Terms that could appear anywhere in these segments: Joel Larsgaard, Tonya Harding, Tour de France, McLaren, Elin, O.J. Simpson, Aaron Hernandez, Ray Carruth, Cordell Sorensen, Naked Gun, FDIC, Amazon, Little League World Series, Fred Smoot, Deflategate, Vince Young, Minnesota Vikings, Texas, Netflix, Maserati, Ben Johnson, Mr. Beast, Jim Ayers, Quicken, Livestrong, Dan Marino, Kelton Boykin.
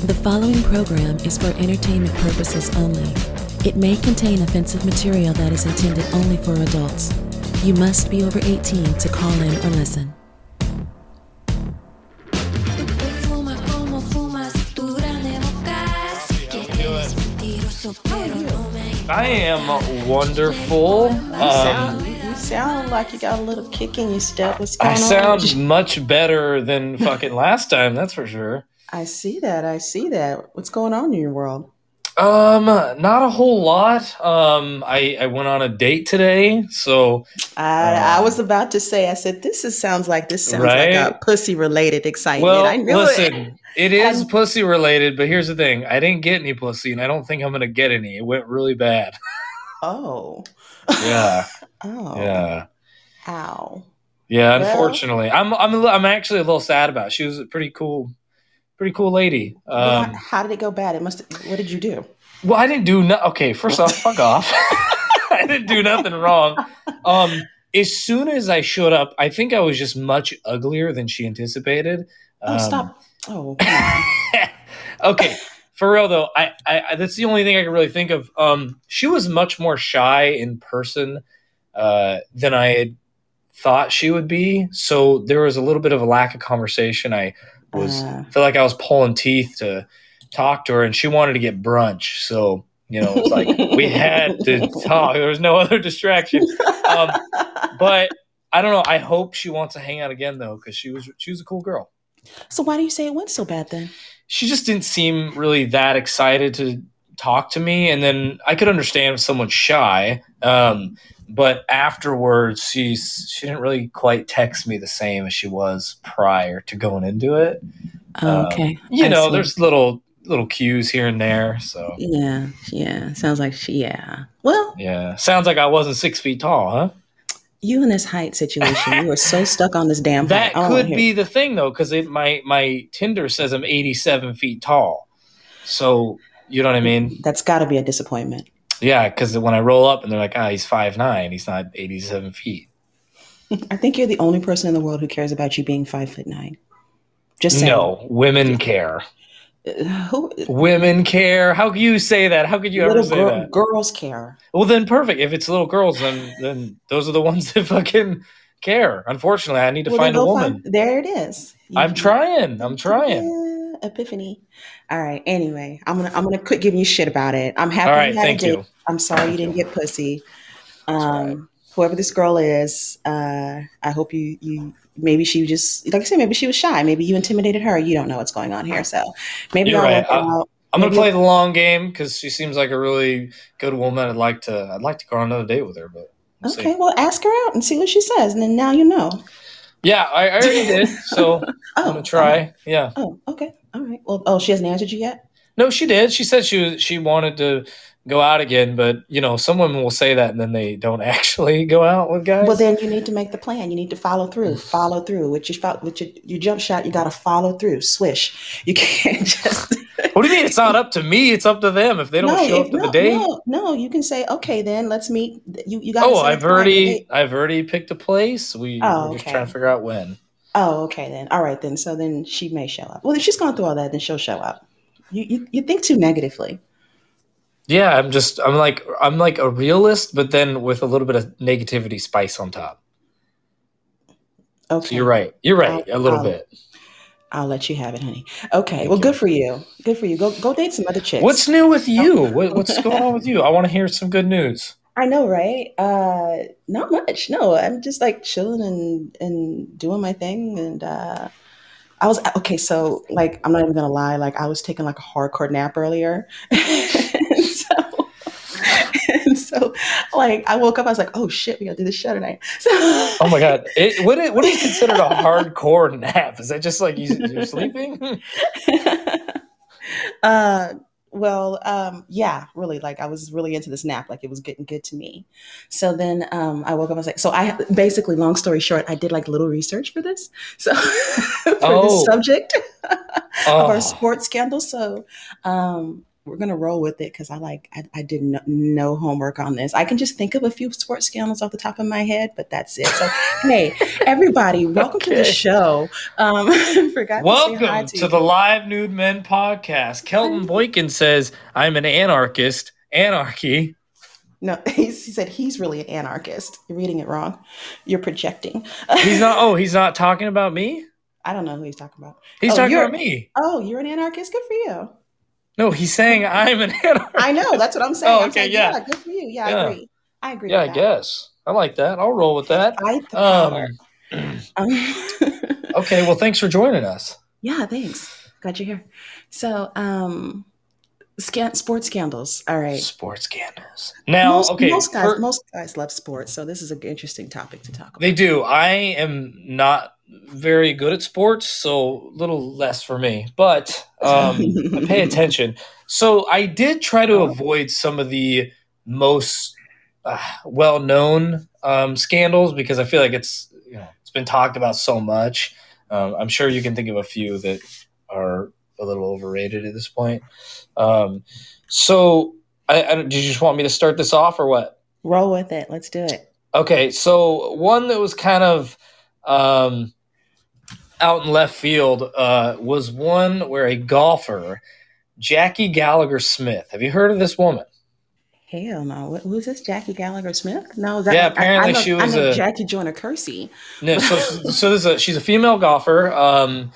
The following program is for entertainment purposes only. It may contain offensive material that is intended only for adults. You must be over 18 to call in or listen. I am wonderful. You sound like you got a little kick in your step. What's going on? I sound much better than fucking last time, that's for sure. I see that. What's going on in your world? Not a whole lot. I went on a date today, so. I was about to say, I said, this sounds right? Like a pussy-related excitement. Well, I knew it. It is pussy-related, but here's the thing. I didn't get any pussy, and I don't think I'm going to get any. It went really bad. Oh. Yeah. Oh. Yeah. Ow. Yeah, well, unfortunately. I'm actually a little sad about it. She was a pretty cool lady. How did it go bad? What did you do? Well, I didn't do nothing. Okay, first off, fuck off. I didn't do nothing wrong. As soon as I showed up, I think I was just much uglier than she anticipated. Stop. Oh. Okay, for real though, I that's the only thing I can really think of. She was much more shy in person than I had thought she would be. So there was a little bit of a lack of conversation. I feel like I was pulling teeth to talk to her, and she wanted to get brunch. So, it's like we had to talk. There was no other distraction. But I don't know. I hope she wants to hang out again, though, because she was a cool girl. So why do you say it went so bad then? She just didn't seem really that excited to talk to me. And then I could understand if someone's shy. But afterwards, she didn't really quite text me the same as she was prior to going into it. Okay. I see. There's little cues here and there. So yeah. Sounds like sounds like I wasn't 6 feet tall, huh? You in this height situation, you were so stuck on this damn. That could be the thing though, because my Tinder says I'm 87 feet tall. So you know what I mean? That's got to be a disappointment. Yeah, because when I roll up and they're like, he's 5'9", he's not 87 feet. I think you're the only person in the world who cares about you being 5'9". Just saying. No, women care. Women care. How can you say that? How could you ever say that? Girls care. Well, then perfect. If it's little girls, then those are the ones that fucking care. Unfortunately, I need to find a woman. There it is. I'm trying. Yeah. Epiphany. All right. Anyway, I'm gonna quit giving you shit about it. I'm happy. All right, you had a date. I'm sorry you didn't get pussy. Right. Whoever this girl is, I hope you. Maybe she just, like I said, maybe she was shy. Maybe you intimidated her. You don't know what's going on here, so maybe you're right. I'm gonna play the long game because she seems like a really good woman. I'd like to go on another date with her, but we'll see. Well, ask her out and see what she says, and then now you know. Yeah, I already did. So I'm gonna try. Right. Yeah. Oh, okay. All right. Well, she hasn't answered you yet? No, she did. She said she wanted to go out again, but some women will say that and then they don't actually go out with guys. Well, then you need to make the plan. You need to follow through. Follow through with your jump shot. You got to follow through. Swish. You can't just. What do you mean? It's not up to me. It's up to them. If they don't show up to the date, no. You can say, okay, then let's meet. You got. Oh, I've already picked a place. We're just trying to figure out when. Oh, okay then. All right then. So then she may show up. Well, if she's gone through all that, then she'll show up. You think too negatively. Yeah, I'm like a realist, but then with a little bit of negativity spice on top. Okay, so you're right. A little bit. I'll let you have it, honey. Okay. Well, good for you. Good for you. Go date some other chicks. What's new with you? What's going on with you? I want to hear some good news. I know, right? Not much. No, I'm just like chilling and doing my thing. And I was okay. So, like, I'm not even gonna lie. Like, I was taking like a hardcore nap earlier. and so, like, I woke up. I was like, oh shit, we gotta do this show tonight. So, oh my god, what is considered a hardcore nap? Is that just like you're sleeping? Yeah, really. Like I was really into this nap. Like it was getting good to me. So then, I woke up, I was like, so I basically, long story short, I did like little research for this. So for this subject of our sports scandal. So, we're going to roll with it because I did no homework on this. I can just think of a few sports scandals off the top of my head, but that's it. So, hey, everybody, welcome to the show. Welcome to the Live Nude Men podcast. Kelton Boykin says, I'm an anarchist. Anarchy. No, he said he's really an anarchist. You're reading it wrong. You're projecting. He's not. Oh, he's not talking about me? I don't know who he's talking about. He's talking about me. Oh, you're an anarchist? Good for you. No, he's saying I'm an anarchist. I know. That's what I'm saying. Oh, okay, I'm saying, yeah. Good for you. Yeah, yeah. I agree. Yeah, with that. I guess. I like that. I'll roll with that. Okay. Well, thanks for joining us. Yeah, thanks. Glad you're here. So, sports scandals. All right. Sports scandals. Now, most guys love sports, so this is an interesting topic to talk about. They do. I am not very good at sports, so a little less for me, but I pay attention. So I did try to avoid some of the most well-known scandals because I feel like it's been talked about so much. I'm sure you can think of a few that are a little overrated at this point. So did you just want me to start this off or what? Roll with it. Let's do it. Okay, so one that was kind of out in left field was one where a golfer, Jackie Gallagher-Smith. Have you heard of this woman? Hell no. Who's this, Jackie Gallagher-Smith? No, that, yeah. Apparently, she was Jackie Joyner Kersee. No, so she's a female golfer. I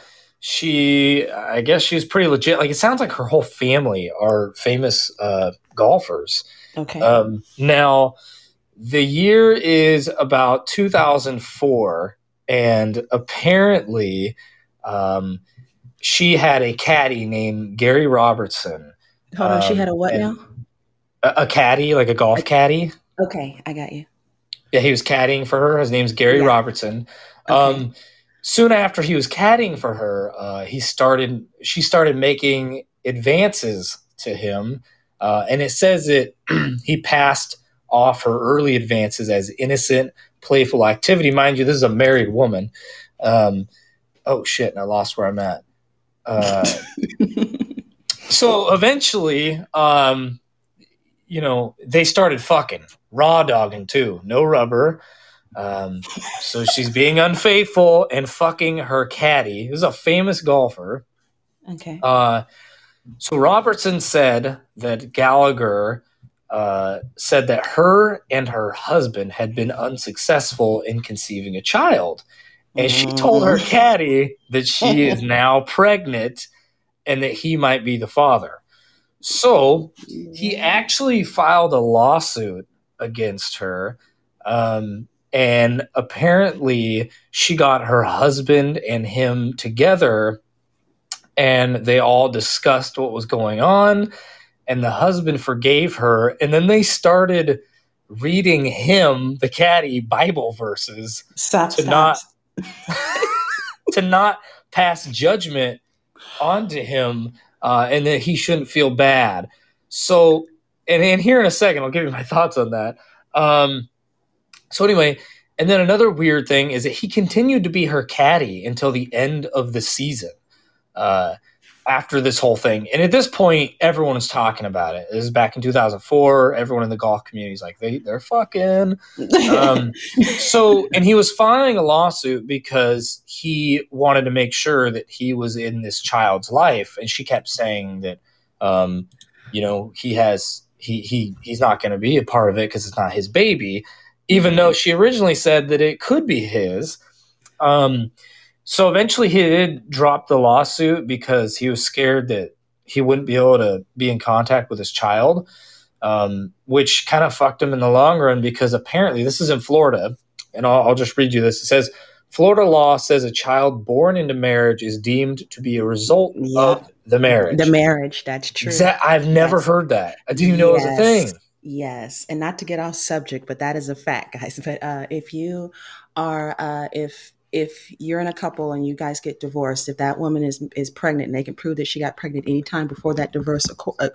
guess she's pretty legit. Like, it sounds like her whole family are famous golfers. Okay. Now, the year is about 2004. And apparently, she had a caddy named Gary Robertson. Hold on, she had a what now? A caddy, like a golf caddy. Okay, I got you. Yeah, he was caddying for her. His name's Gary Robertson. Okay. Soon after he was caddying for her, she started making advances to him, and it says that he passed off her early advances as innocent, playful activity. Mind you, this is a married woman. Oh shit, and I lost where I'm at. So eventually, they started fucking, raw dogging too, no rubber. So she's being unfaithful and fucking her caddy, who's a famous golfer. Okay. So Robertson said that Gallagher said that her and her husband had been unsuccessful in conceiving a child. And she told her caddy that she is now pregnant and that he might be the father. So he actually filed a lawsuit against her. And apparently she got her husband and him together and they all discussed what was going on. And the husband forgave her, and then they started reading him, the caddy, Bible verses to not pass judgment onto him, and that he shouldn't feel bad. So, and here in a second, I'll give you my thoughts on that. So anyway, and then another weird thing is that he continued to be her caddy until the end of the season. After this whole thing. And at this point, everyone is talking about it. This is back in 2004. Everyone in the golf community is like, they're fucking. And he was filing a lawsuit because he wanted to make sure that he was in this child's life. And she kept saying that, he's not going to be a part of it because it's not his baby, even though she originally said that it could be his. So eventually he did drop the lawsuit because he was scared that he wouldn't be able to be in contact with his child, which kind of fucked him in the long run because apparently this is in Florida, and I'll just read you this. It says, Florida law says a child born into marriage is deemed to be a result of the marriage. The marriage, that's true. I've never heard that. I didn't even know it was a thing. Yes, and not to get off subject, but that is a fact, guys. But if you're in a couple and you guys get divorced, if that woman is pregnant and they can prove that she got pregnant any time before that divorce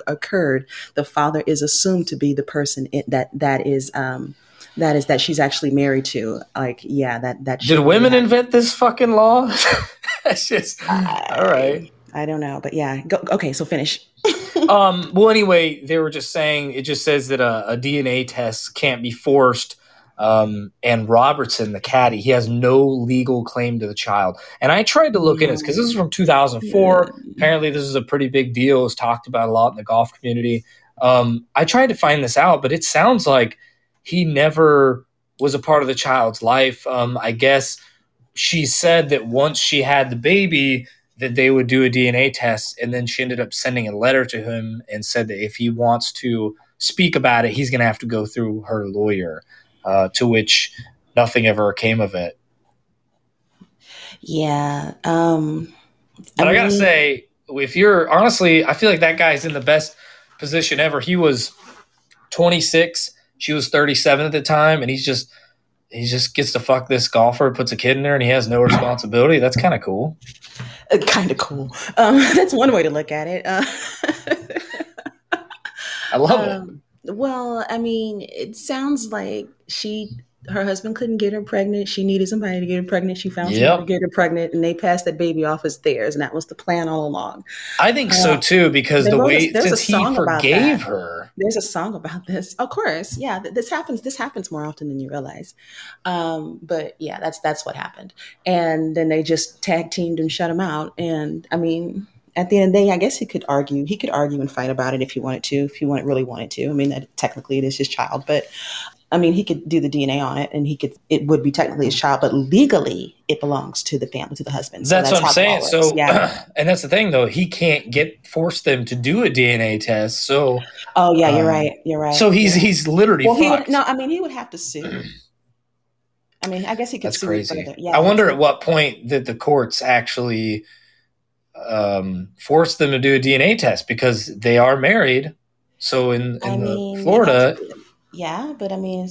occurred, the father is assumed to be the person that she's actually married to. Like, yeah, that. Did women invent this fucking law? That's just all right. I don't know, but yeah. Okay, so finish. Well, anyway, they were just saying, it just says that a DNA test can't be forced. And Robertson, the caddy, he has no legal claim to the child. And I tried to look in it because this is from 2004. Yeah. Apparently, this is a pretty big deal. It's talked about a lot in the golf community. I tried to find this out, but it sounds like he never was a part of the child's life. I guess she said that once she had the baby, that they would do a DNA test. And then she ended up sending a letter to him and said that if he wants to speak about it, he's going to have to go through her lawyer. To which nothing ever came of it. Yeah. But I gotta say, if you're honestly, I feel like that guy's in the best position ever. He was 26, she was 37 at the time, and he just gets to fuck this golfer, puts a kid in there, and he has no responsibility. That's kind of cool. That's one way to look at it. I love it. Well, I mean, it sounds like her husband couldn't get her pregnant. She needed somebody to get her pregnant. She found somebody to get her pregnant, and they passed that baby off as theirs, and that was the plan all along. I think so too, because the way since he forgave her, there's a song about this. Of course, yeah, this happens more often than you realize. But yeah, that's what happened, and then they just tag teamed and shut him out. And I mean. At the end of the day, I guess he could argue and fight about it if he wanted to, I mean, that technically it is his child, but I mean, he could do the DNA on it and it would be technically his child, but legally it belongs to the family, to the husband. That's what I'm saying. So, yeah. And that's the thing though. He can't force them to do a DNA test. So, oh yeah, you're right. You're right. So he's literally, well, fucked. He would have to sue. I mean, I guess he could sue. That's crazy. Yeah, I wonder at what point that the courts actually, force them to do a DNA test because they are married. So in Florida, yeah, but yeah,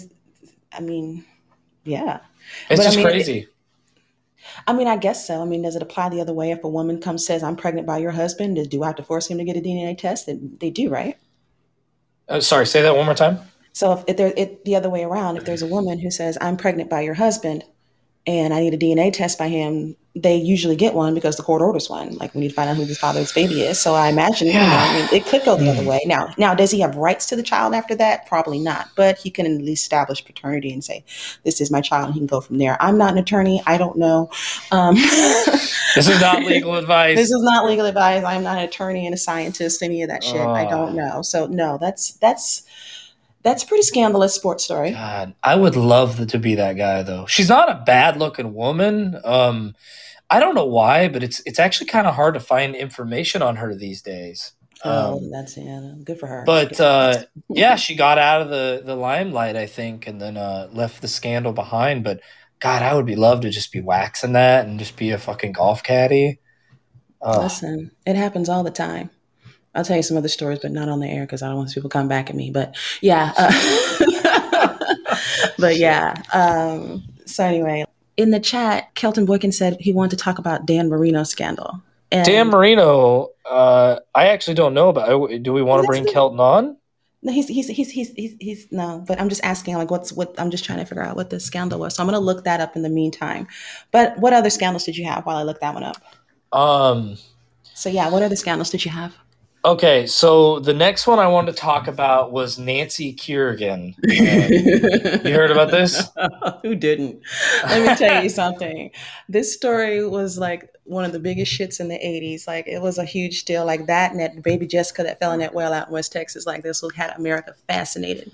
it's just crazy. I guess so. I mean, does it apply the other way? If a woman says, "I'm pregnant by your husband," do I have to force him to get a DNA test? And they do, right? Sorry, say that one more time. So if the other way around, if there's a woman who says, "I'm pregnant by your husband," and I need a DNA test by him, they usually get one because the court orders one. Like, we need to find out who his father's baby is. So I imagine, it could go the other way. Now, does he have rights to the child after that? Probably not. But he can at least establish paternity and say, this is my child, and he can go from there. I'm not an attorney. I don't know. This is not legal advice. This is not legal advice. I'm not an attorney and a scientist, any of that shit. I don't know. So no, that's a pretty scandalous sports story. God, I would love to be that guy, though. She's not a bad-looking woman. I don't know why, but it's actually kind of hard to find information on her these days. Good for her. But, yeah, she got out of the limelight, I think, and then left the scandal behind. But, God, I would be love to just be waxing that and just be a fucking golf caddy. Listen, it happens all the time. I'll tell you some other stories, but not on the air because I don't want people to come back at me. But yeah, so anyway, in the chat, Kelton Boykin said he wanted to talk about Dan Marino's scandal. And Dan Marino, I actually don't know about. Do we want to bring Kelton on? No, he's no. But I'm just asking, like, I'm just trying to figure out what the scandal was. So I'm gonna look that up in the meantime. But what other scandals did you have while I looked that one up? So yeah, what other scandals did you have? Okay, so the next one I wanted to talk about was Nancy Kerrigan. You heard about this? Who didn't? Let me tell you something. This story was like one of the biggest shits in the 80s. Like, it was a huge deal, like that. And that baby Jessica that fell in that well out in West Texas, like, this had America fascinated.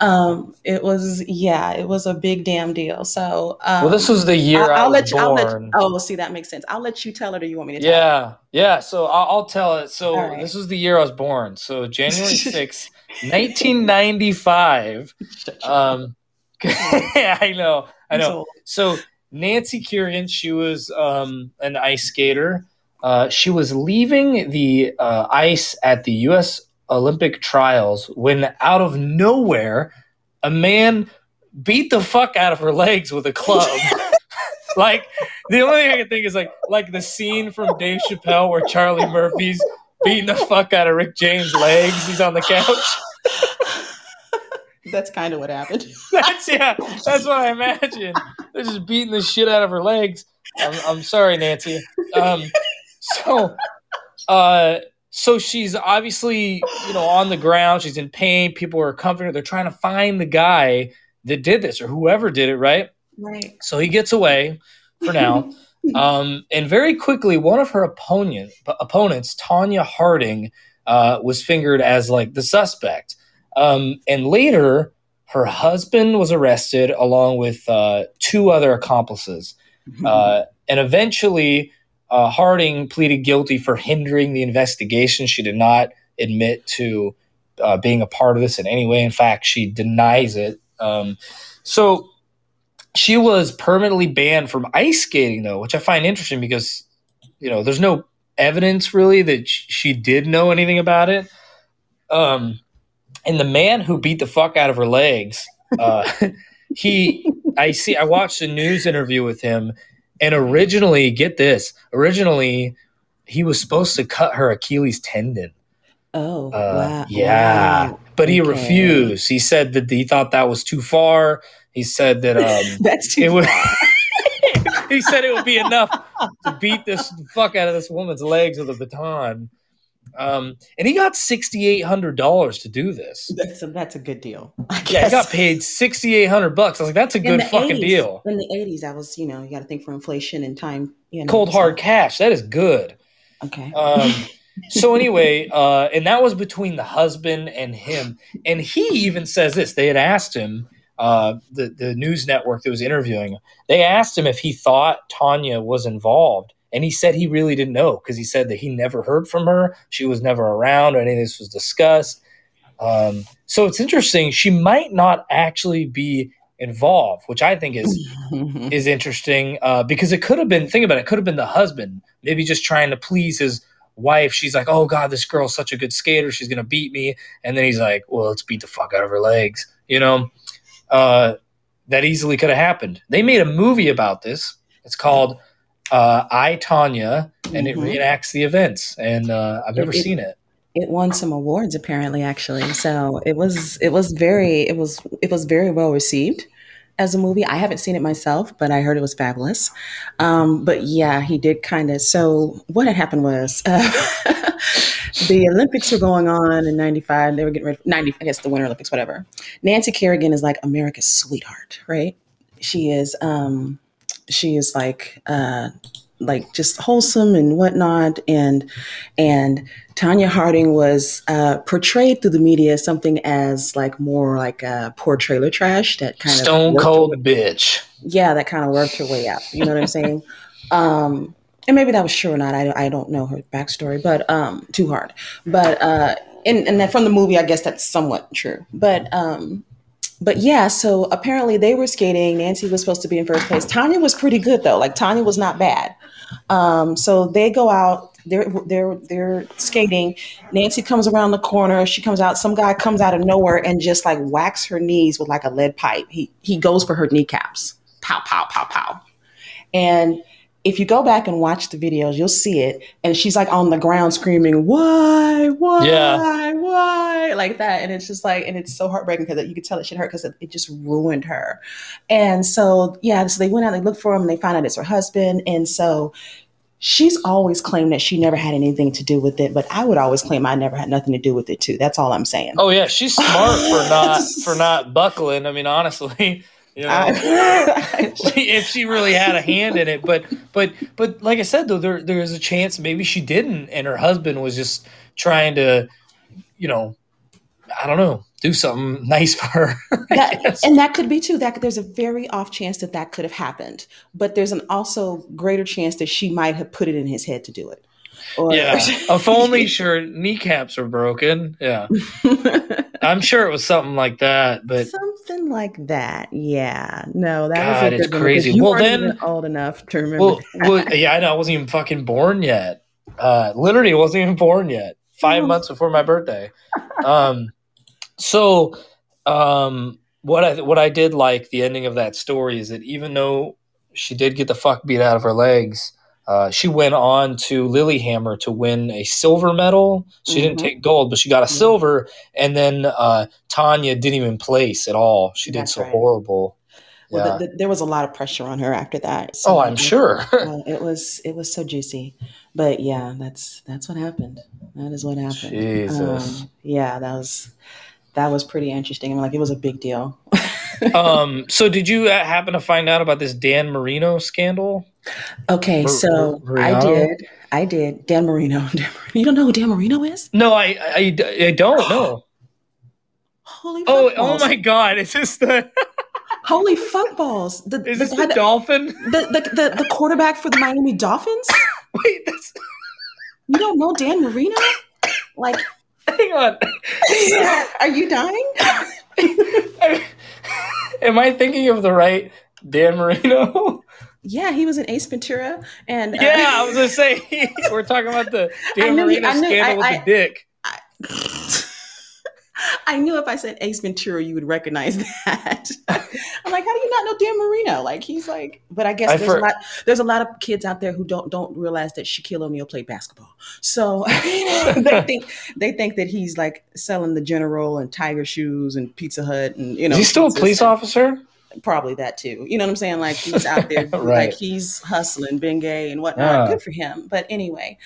It was a big damn deal. So, this was the year I was born. That makes sense. I'll let you tell it, or you want me to tell it? Yeah, so I'll tell it. So right. This was the year I was born. So January 6th, 1995. I know. So Nancy Kerrigan, she was an ice skater. She was leaving the ice at the U.S. Olympic trials when out of nowhere, a man beat the fuck out of her legs with a club. Like, the only thing I can think is like the scene from Dave Chappelle where Charlie Murphy's beating the fuck out of Rick James' legs. He's on the couch. That's kind of what happened. That's what I imagine. They're just beating the shit out of her legs. I'm sorry, Nancy. So So she's obviously, you know, on the ground. She's in pain. People are comforting her. They're trying to find the guy that did this or whoever did it, right? Right. So he gets away for now. And very quickly, one of her opponents, Tonya Harding, was fingered as like the suspect. And later, her husband was arrested along with two other accomplices. And eventually... Harding pleaded guilty for hindering the investigation. She did not admit to being a part of this in any way. In fact, she denies it. So she was permanently banned from ice skating, though, which I find interesting because, you know, there's no evidence really that she did know anything about it. And the man who beat the fuck out of her legs, I watched a news interview with him. And originally, get this, he was supposed to cut her Achilles tendon. Oh, wow. Yeah. Wow. But he refused. He said that he thought that was too far. He said that he said it would be enough to beat this fuck out of this woman's legs with a baton. And he got $6,800 to do this. That's a good deal. Yeah, he got paid $6,800. I was like, that's a good fucking deal. In the 80s, I was, you know, you got to think for inflation and time. You know, cold hard cash. That is good. Okay. So anyway, and that was between the husband and him. And he even says this. They had asked him, the news network that was interviewing him, they asked him if he thought Tonya was involved. And he said he really didn't know because he said that he never heard from her. She was never around or any of this was discussed. So it's interesting. She might not actually be involved, which I think is interesting because it could have been – think about it. It could have been the husband maybe just trying to please his wife. She's like, oh, God, this girl's such a good skater. She's going to beat me. And then he's like, well, let's beat the fuck out of her legs. You know, that easily could have happened. They made a movie about this. It's called – I, Tonya, and it reenacts the events, and I've never seen it. It won some awards, apparently, actually. So it was very well received as a movie. I haven't seen it myself, but I heard it was fabulous. But yeah, he did kind of. So what had happened was the Olympics were going on in '95. They were getting ready for '90, I guess, the Winter Olympics, whatever. Nancy Kerrigan is like America's sweetheart, right? She is. She is like just wholesome and whatnot. And Tonya Harding was portrayed through the media something as like more like a poor trailer trash that kind of stone cold bitch. Yeah, that kind of worked her way up. You know what I'm saying? And maybe that was true or not. I don't know her backstory, but too hard. But and then from the movie, I guess that's somewhat true. But yeah, so apparently they were skating. Nancy was supposed to be in first place. Tonya was pretty good though. Like Tonya was not bad. So they go out. They're skating. Nancy comes around the corner. She comes out. Some guy comes out of nowhere and just like whacks her knees with like a lead pipe. He goes for her kneecaps. Pow pow pow pow. And if you go back and watch the videos, you'll see it. And she's like on the ground screaming, why, like that. And it's just like, and it's so heartbreaking because you could tell that shit hurt because it just ruined her. And so, yeah, so they went out, they looked for him and they found out it's her husband. And so she's always claimed that she never had anything to do with it. But I would always claim I never had nothing to do with it too. That's all I'm saying. Oh yeah. She's smart for not buckling. I mean, honestly. You know, if she really had a hand in it, but like I said, though, there is a chance maybe she didn't, and her husband was just trying to, you know, I don't know, do something nice for her. And that could be too. That there's a very off chance that could have happened, but there's an also greater chance that she might have put it in his head to do it. Yeah, if only her kneecaps were broken. Yeah, I'm sure it was something like that. But something like that. Yeah, no, God, was a good it's crazy. You weren't even old enough to remember. Yeah, I know. I wasn't even fucking born yet. Literally, wasn't even born yet. 5 months before my birthday. What I did like the ending of that story is that even though she did get the fuck beat out of her legs. She went on to Lillehammer to win a silver medal. She didn't take gold, but she got a silver. And then Tonya didn't even place at all. She did so horrible. Well, yeah. There was a lot of pressure on her after that. So I'm sure. It was so juicy, but yeah, that's what happened. That is what happened. Jesus. Yeah, that was pretty interesting. I'm like, it was a big deal. So did you happen to find out about this Dan Marino scandal? Okay, so I did. Dan Marino. You don't know who Dan Marino is? No, I don't know. Holy fuck balls. Oh my God. It's just the... Holy fuck balls. Is this the Dolphin? The quarterback for the Miami Dolphins? Wait, that's... You don't know Dan Marino? Like... Hang on. Are you dying? Am I thinking of the right Dan Marino? Yeah, he was in Ace Ventura. And yeah, I was going to say, we're talking about the Dan Marino scandal with the dick. I knew if I said Ace Ventura, you would recognize that. I'm like, how do you not know Dan Marino? Like, he's like, but I guess there's a lot of kids out there who don't realize that Shaquille O'Neal played basketball. So they think that he's like selling the General and Tiger shoes and Pizza Hut and, you know. Is he still a police officer? Probably that too. You know what I'm saying? Like, he's out there, right. Like he's hustling Bengay and whatnot. Good for him. But anyway,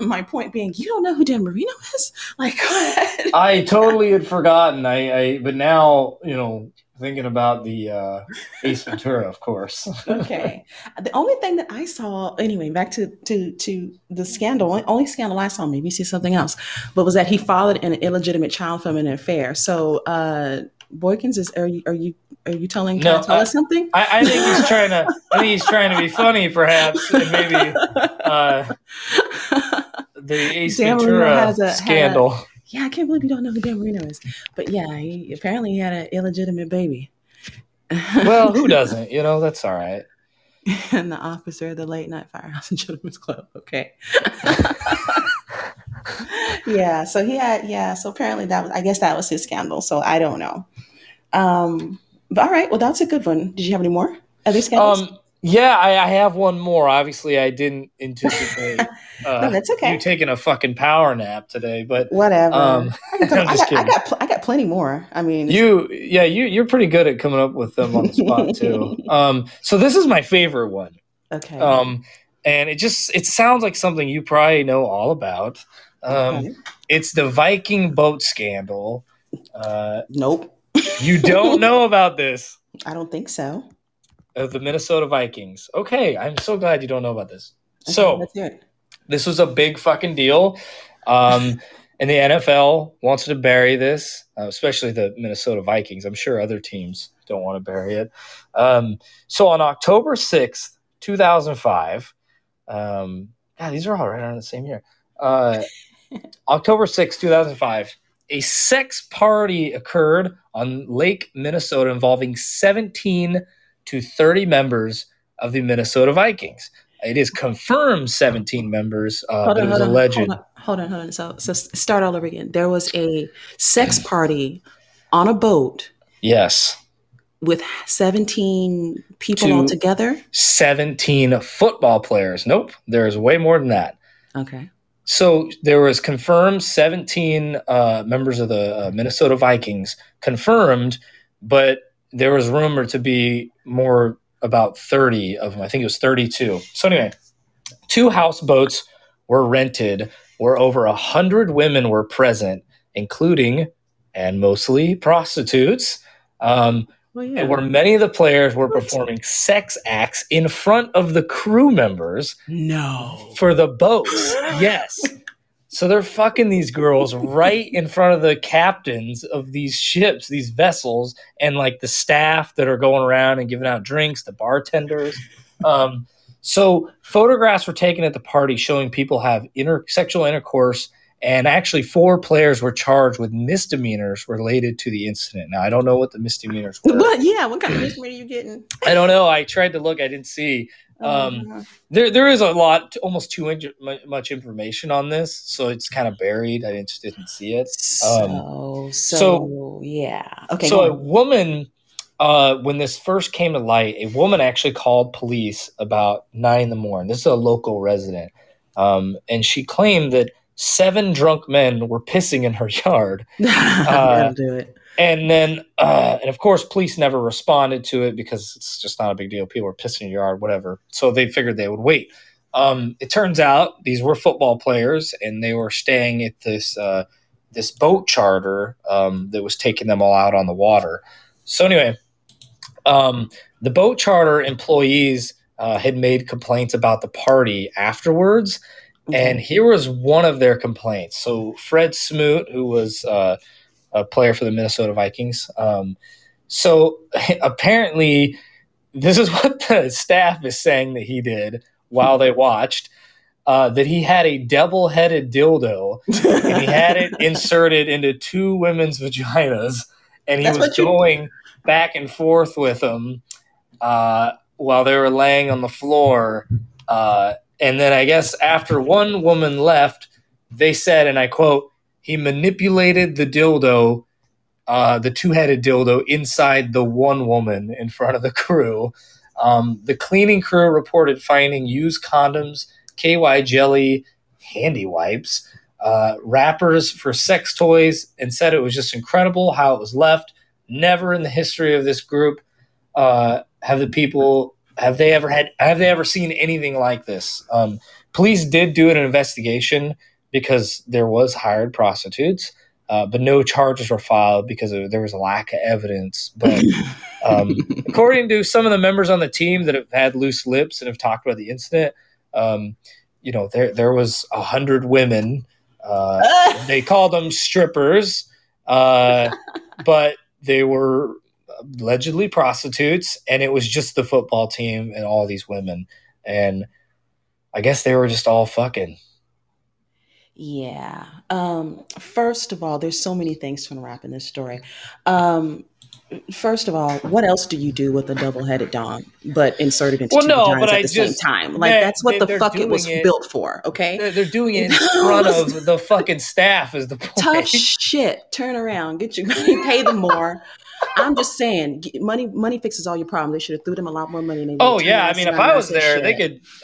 my point being, you don't know who Dan Marino is? Like, what? I totally had forgotten. But now, you know, thinking about the Ace Ventura, of course. Okay. The only thing that I saw, anyway, back to the scandal, only scandal I saw, maybe you see something else, but was that he fathered an illegitimate child from an affair. So, Boykins, are you telling him to tell us something? I think he's trying to. I think he's trying to be funny, perhaps, and maybe the Ace Ventura scandal. I can't believe you don't know who Dan Marino is. But yeah, he apparently had an illegitimate baby. Well, who doesn't? You know, that's all right. And the officer of the Late Night Firehouse and Children's Club. Okay. Yeah. So he had. Yeah. So apparently that was. I guess that was his scandal. So I don't know. But all right, well, that's a good one. Did you have any more other scandals? Yeah, I have one more. Obviously, I didn't anticipate no, that's okay. You taking a fucking power nap today, but whatever. I'm just kidding. I got plenty more. I mean, you're pretty good at coming up with them on the spot too. So this is my favorite one. Okay. And it sounds like something you probably know all about. Okay. It's the Viking boat scandal. Nope. You don't know about this? I don't think so. Of the Minnesota Vikings. Okay, I'm so glad you don't know about this. Okay, so this was a big fucking deal. And the NFL wants to bury this, especially the Minnesota Vikings. I'm sure other teams don't want to bury it. So on October 6th, 2005, God, these are all right around the same year. October 6th, 2005, a sex party occurred on Lake Minnesota involving 17 to 30 members of the Minnesota Vikings. It is confirmed 17 members. But it was alleged. Hold on. So start all over again. There was a sex party on a boat. Yes. With 17 people all together? 17 football players. Nope. There's way more than that. Okay. So there was confirmed 17 members of the Minnesota Vikings confirmed, but there was rumored to be more, about 30 of them. I think it was 32. So anyway, 2 houseboats were rented where over 100 women were present, including and mostly prostitutes, where many of the players were performing sex acts in front of the crew members. No. For the boats. Yes. So they're fucking these girls right in front of the captains of these ships, these vessels, and like the staff that are going around and giving out drinks, the bartenders. So photographs were taken at the party showing people have sexual intercourse. And actually 4 players were charged with misdemeanors related to the incident. Now, I don't know what the misdemeanors were. What kind of misdemeanor are you getting? I don't know. I tried to look. I didn't see. There is a lot, almost too much information on this. So it's kind of buried. I just didn't see it. Yeah. Okay. So a woman, when this first came to light, a woman actually called police about 9 a.m. This is a local resident. And she claimed that 7 drunk men were pissing in her yard. That'll do it. And then, and of course, police never responded to it because it's just not a big deal. People were pissing in your yard, whatever. So they figured they would wait. It turns out these were football players, and they were staying at this this boat charter that was taking them all out on the water. So anyway, the boat charter employees had made complaints about the party afterwards, and here was one of their complaints. So Fred Smoot, who was a player for the Minnesota Vikings, so apparently this is what the staff is saying that he did while they watched, that he had a double-headed dildo and he had it inserted into two women's vaginas, and he was going back and forth with them while they were laying on the floor. And then I guess after one woman left, they said, and I quote, he manipulated the dildo, the two-headed dildo, inside the one woman in front of the crew. The cleaning crew reported finding used condoms, KY jelly, handy wipes, wrappers for sex toys, and said it was just incredible how it was left. Never in the history of this group have they ever seen anything like this. Police did do an investigation because there was hired prostitutes. But no charges were filed because there was a lack of evidence. But according to some of the members on the team that have had loose lips and have talked about the incident, there was 100 women. They called them strippers, but they were allegedly prostitutes, and it was just the football team and all these women. And I guess they were just all fucking. Yeah. First of all, there's so many things to unwrap in this story. First of all, what else do you do with a double-headed dong but inserted into two vaginas at the same time? Like, that's what the fuck it was built for, okay? They're doing it in front of the fucking staff is the point. Tough shit. Turn around. Get your money. Pay them more. I'm just saying, money fixes all your problems. They should have threw them a lot more money. I mean, if I was there,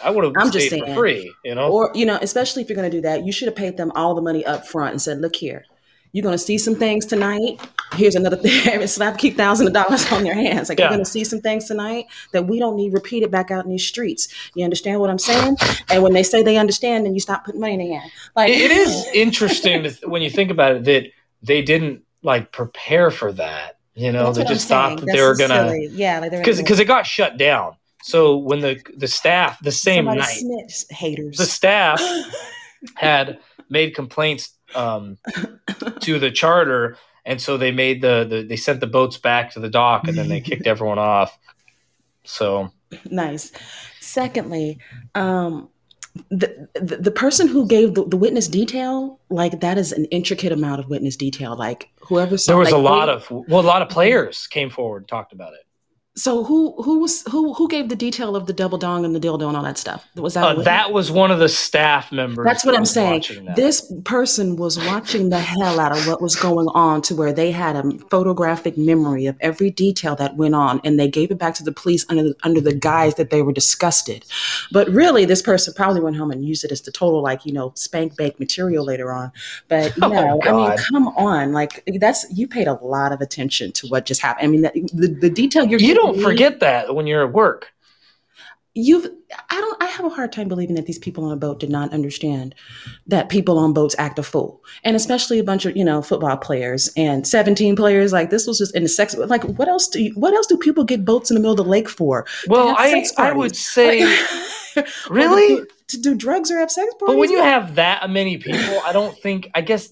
I would have stayed for free, you know? Or, especially if you're going to do that, you should have paid them all the money up front and said, look here. You're going to see some things tonight. Here's another thing. Slap, keep $1,000 on their hands. Like, you're going to see some things tonight that we don't need repeated back out in these streets. You understand what I'm saying? And when they say they understand, then you stop putting money in their hand. Like, it is interesting when you think about it that they didn't, like, prepare for that. You know, they just thought that they were going to – yeah, because it got shut down. So when the staff the same night – haters. The staff had made complaints – to the charter, and so they made they sent the boats back to the dock, and then they kicked everyone off. So nice. Secondly, the person who gave the witness detail, like, that is an intricate amount of witness detail. Like, whoever saw, there was a lot of players came forward and talked about it. So who gave the detail of the double dong and the dildo and all that stuff? Was that that was one of the staff members? That's what I'm saying. This person was watching the hell out of what was going on, to where they had a photographic memory of every detail that went on, and they gave it back to the police under the guise that they were disgusted. But really, this person probably went home and used it as the total, spank bank material later on. But come on, you paid a lot of attention to what just happened. I mean, the detail you don't forget that when you're at work. I have a hard time believing that these people on a boat did not understand that people on boats act a fool, and especially a bunch of football players and 17 players. Like, this was just in the sex. Like, what else do people get boats in the middle of the lake for? Well, I would say, really, to do drugs or have sex parties. But when you have that many people, I don't think. I guess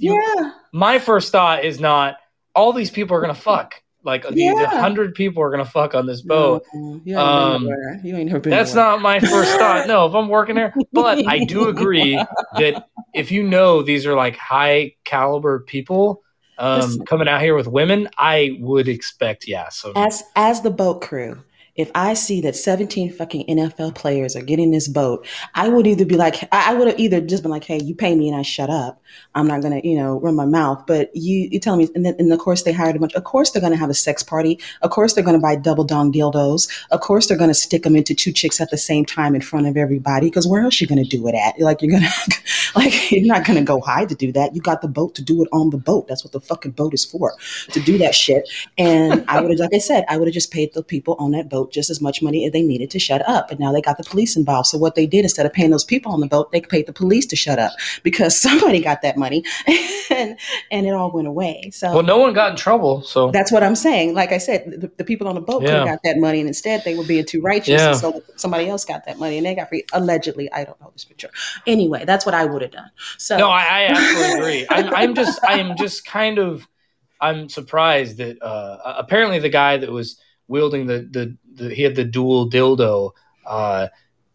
my first thought is not all these people are gonna fuck. Like, the 100 people are going to fuck on this boat. Yeah, you ain't never been that's nowhere. Not my first thought. No, if I'm working there. But I do agree that if these are, high caliber people coming out here with women, I would expect, So as the boat crew, if I see that 17 fucking NFL players are getting this boat, I would either be like, I would have either just been like, hey, you pay me and I shut up. I'm not going to, run my mouth. But you tell me, and then, and of course they hired a bunch. Of course they're going to have a sex party. Of course they're going to buy double dong dildos. Of course they're going to stick them into two chicks at the same time in front of everybody. Because where else you going to do it at? Like, you're going to, Like, you're not going to go high to do that. You got the boat to do it on the boat. That's what the fucking boat is for, to do that shit. And I would have, like I said, I would have just paid the people on that boat just as much money as they needed to shut up. But now they got the police involved. So what they did, instead of paying those people on the boat, they paid the police to shut up because somebody got that money and it all went away. So, well, no one got in trouble. So that's what I'm saying. Like I said, the people on the boat could have got that money, and instead they were being too righteous. Yeah. And so somebody else got that money and they got free. Allegedly, I don't know this picture. Anyway, that's what I would have done. So no, I absolutely agree. I'm surprised that apparently the guy that was wielding the he had the dual dildo.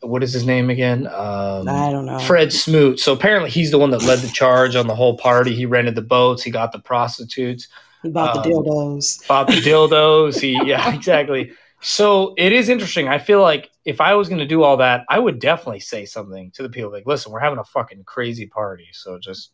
What is his name again? I don't know. Fred Smoot. So apparently he's the one that led the charge on the whole party. He rented the boats. He got the prostitutes. He bought the dildos. Yeah, exactly. So it is interesting. I feel like if I was going to do all that, I would definitely say something to the people. Like, listen, we're having a fucking crazy party. So just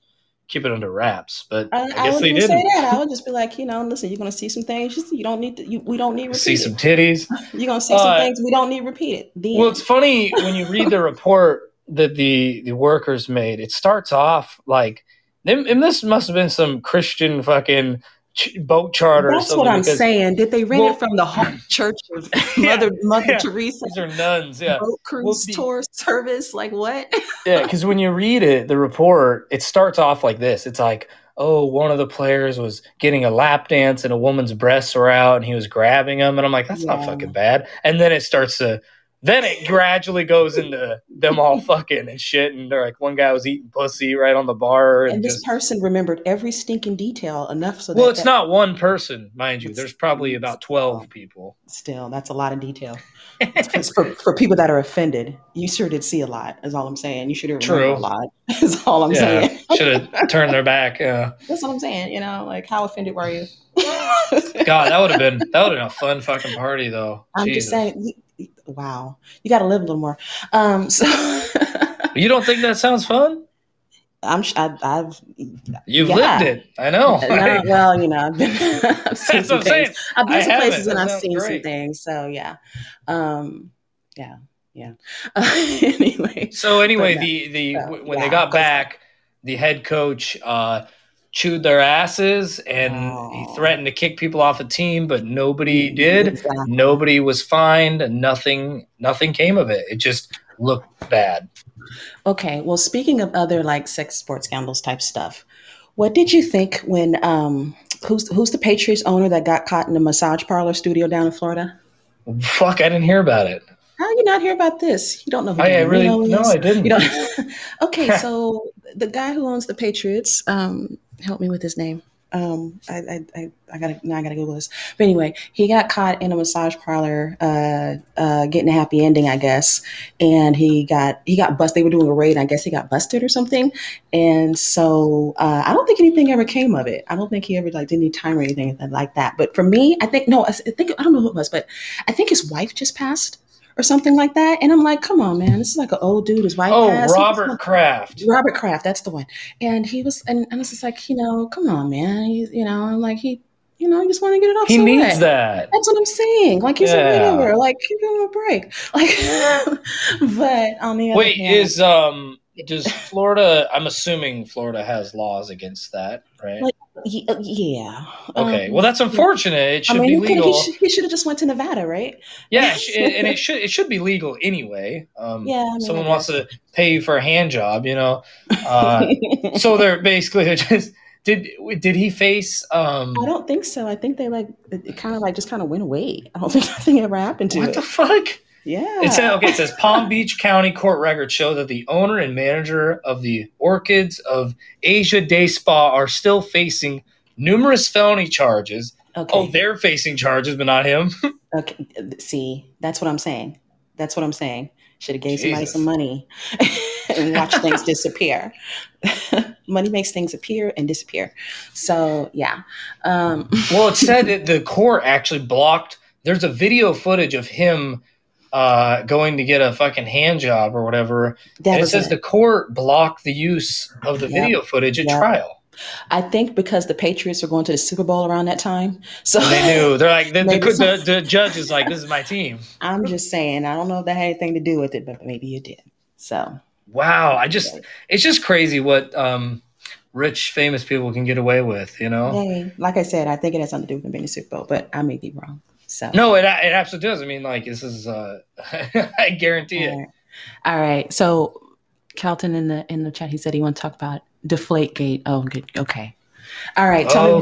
keep it under wraps. But I guess they didn't. Say that. I would just be like, you know, listen, you're going to see some things you don't need. We don't need repeated. See some titties. You're going to see some things we don't need repeated. Well, it's funny when you read the report that the workers made. It starts off like, and this must have been some Christian fucking boat charter. That's or something, what I'm saying. Did they rent it from the whole church of Mother Teresa? These are nuns. Yeah, boat cruise tour service. Like what? Yeah, because when you read it, the report, it starts off like this. It's like, oh, one of the players was getting a lap dance, and a woman's breasts were out, and he was grabbing them, and I'm like, that's not fucking bad. And then it starts to. Then it gradually goes into them all fucking and shit. And they're like, one guy was eating pussy right on the bar. And this person remembered every stinking detail enough so that. Well, it's not one person, mind you. There's probably about 12 people. Still, that's a lot of detail. for people that are offended, you sure did see a lot, is all I'm saying. You should have remembered a lot, is all I'm saying. Should have turned their back. Yeah. That's what I'm saying. You know, like, how offended were you? God, that would have been a fun fucking party, though. I'm just saying. Wow. You got to live a little more. You don't think that sounds fun? You've lived it. I know. No, well, you know, I've been I've seen some things. I've been to places and I've seen some things. So yeah. Yeah. Anyway. So anyway, when they got back, the head coach chewed their asses and he threatened to kick people off a team, but nobody did. Exactly. Nobody was fined and nothing came of it. It just looked bad. Okay. Well, speaking of other like sex sports scandals type stuff, what did you think when, who's the Patriots owner that got caught in the massage parlor studio down in Florida? Fuck. I didn't hear about it. How do you not hear about this? You don't know who Dan Marino is. No, I didn't. You don't. Okay. So the guy who owns the Patriots, help me with his name. I gotta Google this. But anyway, he got caught in a massage parlor, getting a happy ending, I guess. And he got busted. They were doing a raid. I guess he got busted or something. And so, I don't think anything ever came of it. I don't think he ever like did any time or anything like that. But for me, I don't know who it was, but I think his wife just passed. Or something like that. And I'm like, come on, man. This is like an old dude. His wife passed. Robert Kraft. That's the one. And he was, and I was just like, you know, come on, man. He just want to get it off. He needs that. That's what I'm saying. Like, he's a widower. Like, give him a break. Like, but on the other hand. Wait, does Florida, I'm assuming Florida has laws against that, right? Like, yeah. Okay. Well, that's unfortunate. It should be legal. He should have just went to Nevada, right? Yeah, and it should be legal anyway. Someone wants to pay you for a hand job, you know. So they're just did he face? I don't think so. I think they it kind of went away. I don't think nothing ever happened to it. What the fuck? Yeah. It says Palm Beach County court records show that the owner and manager of the Orchids of Asia Day Spa are still facing numerous felony charges. Okay. Oh, they're facing charges, but not him. Okay. See, that's what I'm saying. Should have gave somebody some money and watched things disappear. Money makes things appear and disappear. So, yeah. Well, it said that the court actually blocked. There's a video footage of him going to get a fucking hand job or whatever. And it says the court blocked the use of the video footage at trial. I think because the Patriots were going to the Super Bowl around that time. So they knew. They're like, the judge is like, this is my team. I'm just saying, I don't know if that had anything to do with it, but maybe it did. So Wow. It's just crazy what rich, famous people can get away with, you know? Hey, like I said, I think it has something to do with them being a Super Bowl, but I may be wrong. So no, it absolutely does. I mean, like, this is, I guarantee it. All right. So Kelton in the chat, he said he want to talk about Deflategate. Oh, good. Okay. All right. Tell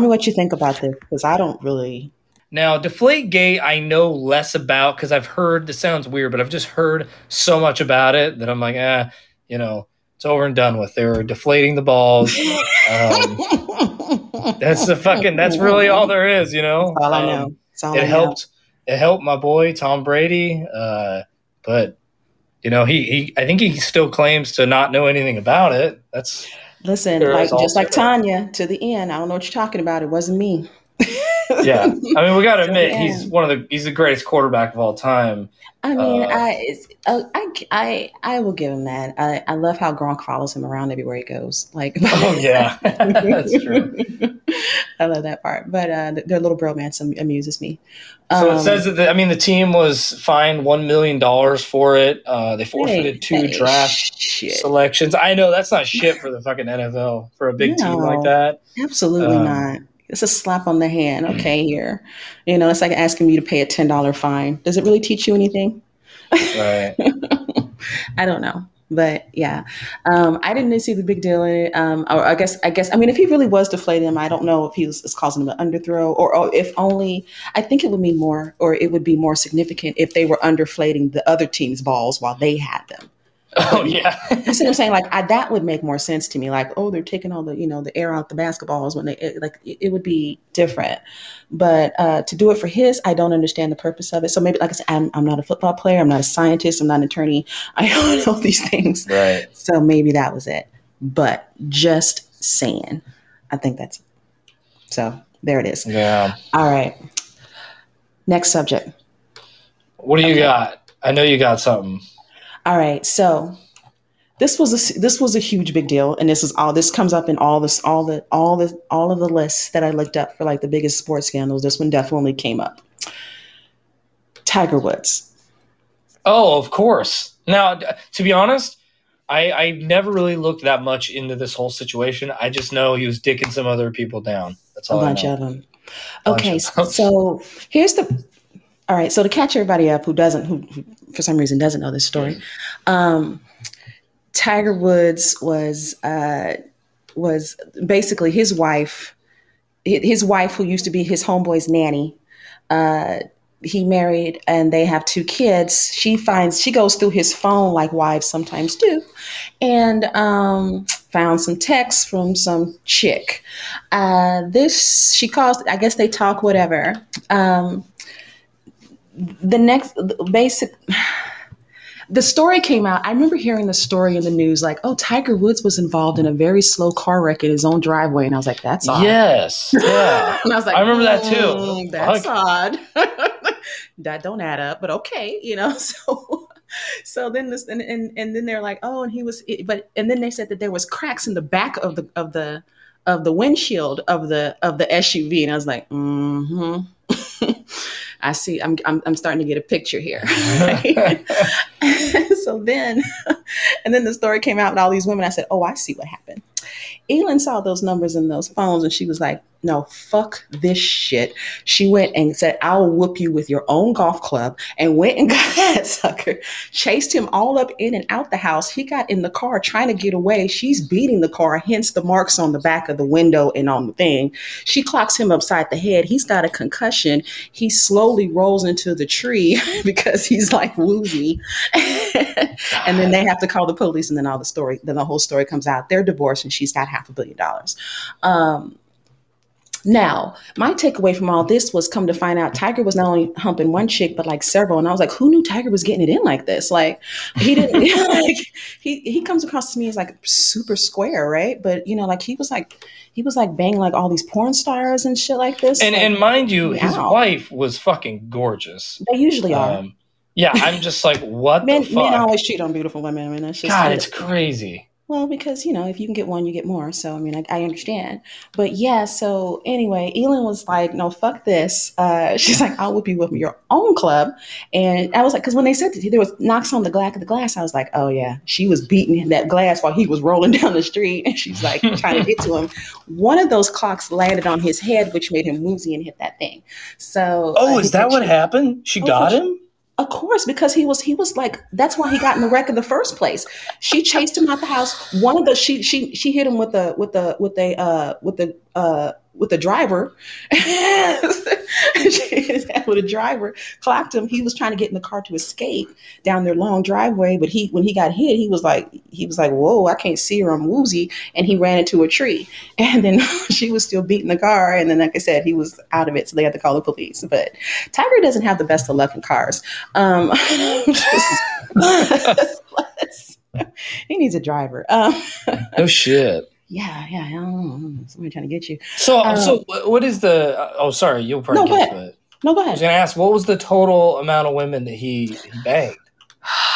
me what you think about this, because I don't really. Now, Deflategate, I know less about because I've heard, this sounds weird, but I've just heard so much about it that I'm like, you know, it's over and done with. They were deflating the balls. That's really all there is, you know? That's all I know. It helped my boy, Tom Brady. But, you know, I think he still claims to not know anything about it. Listen, like just like Tonya to the end. I don't know what you're talking about. It wasn't me. Yeah, I mean, we got to admit he's the greatest quarterback of all time. I mean, I will give him that. I love how Gronk follows him around everywhere he goes. Like, oh yeah, that's true. I love that part, but their little bromance amuses me. So it says that the team was fined $1 million for it. They forfeited two draft selections. I know that's not shit for the fucking NFL for a big team like that. Absolutely not. It's a slap on the hand. Okay, here. You know, it's like asking you to pay a $10 fine. Does it really teach you anything? Right. I don't know. But yeah, I didn't see the big deal in it. I mean, if he really was deflating him, I don't know if he was causing him an underthrow or if only, I think it would mean more, or it would be more significant if they were underflating the other team's balls while they had them. Oh yeah, you see what I'm saying? Like that would make more sense to me. Like, oh, they're taking all the the air out the basketballs when it would be different. But to do it for his, I don't understand the purpose of it. So maybe, like I said, I'm not a football player. I'm not a scientist. I'm not an attorney. I don't know these things. Right. So maybe that was it. But just saying, I think that's it. So there it is. Yeah. All right. Next subject. What do you got? I know you got something. All right, so this was a huge big deal, and this comes up in all of the lists that I looked up for like the biggest sports scandals. This one definitely came up. Tiger Woods. Oh, of course. Now, to be honest, I never really looked that much into this whole situation. I just know he was dicking some other people down. That's all. A bunch of them. Okay, so here's the. All right, so to catch everybody up who for some reason doesn't know this story, Tiger Woods was basically his wife who used to be his homeboy's nanny. He married, and they have two kids. She goes through his phone like wives sometimes do, and found some texts from some chick. She calls. I guess they talk, whatever. The story came out. I remember hearing the story in the news, like, oh, Tiger Woods was involved in a very slow car wreck in his own driveway. And I was like, that's odd. Yes. Yeah. And I was like, I remember that too. That's odd. That don't add up, but okay. You know, so then this, and then they're like, oh, and he was, but, and then they said that there was cracks in the back of the windshield of the SUV. And I was like, I see. I'm starting to get a picture here. Right? And then the story came out with all these women. I said, "Oh, I see what happened." Elin saw those numbers in those phones, and she was like, "No, fuck this shit." She went and said, "I'll whoop you with your own golf club," and went and got that sucker. Chased him all up in and out the house. He got in the car trying to get away. She's beating the car, hence the marks on the back of the window and on the thing. She clocks him upside the head. He's got a concussion. He slowly rolls into the tree because he's like woozy. And then they have to call the police, and then then the whole story comes out. They're divorced, and she's got $500 million. Now, my takeaway from all this was, come to find out, Tiger was not only humping one chick, but like several. And I was like, who knew Tiger was getting it in like this? Like, he didn't, like, he comes across to me as like super square, right? But, you know, like he was like banging like all these porn stars and shit like this. And, like, and mind you, his wife was fucking gorgeous. They usually are. Yeah, I'm just like, what the fuck? Men always cheat on beautiful women. I mean, that's just God, it's crazy. Well, because, you know, if you can get one, you get more. So, I mean, I understand. But yeah, so anyway, Elin was like, no, fuck this. She's like, I'll whip you with your own club. And I was like, because when they said that there was knocks on the glass, I was like, oh, yeah, she was beating that glass while he was rolling down the street. And she's like trying to get to him. One of those clocks landed on his head, which made him woozy and hit that thing. So. Oh, is that what happened? She got him? Of course, because he was like, that's why he got in the wreck in the first place. She chased him out the house. One of the she hit him with the driver. With a driver, clocked him. He was trying to get in the car to escape down their long driveway, but when he got hit, he was like, whoa, I can't see her, I'm woozy, and he ran into a tree. And then she was still beating the car, and then, like I said, he was out of it, so they had to call the police. But Tiger doesn't have the best of luck in cars. He needs a driver. No shit. Yeah. I don't know. Somebody trying to get you. So what is the? Oh, sorry, you'll probably get to it. No, go ahead. I was going to ask, what was the total amount of women that he banged?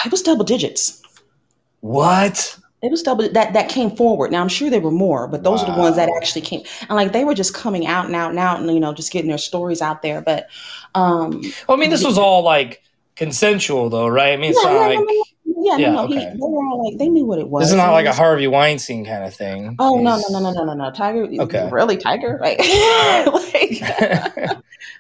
It was double digits. What? It was double that came forward. Now, I'm sure there were more, but those are the ones that actually came. And like, they were just coming out and, you know, just getting their stories out there. But I mean, this was all like consensual, though, right? I mean, it's not like. Okay. They were all like, they knew what it was. This is not like a Harvey Weinstein kind of thing. Oh, no. Tiger, okay. Really, Tiger? Like,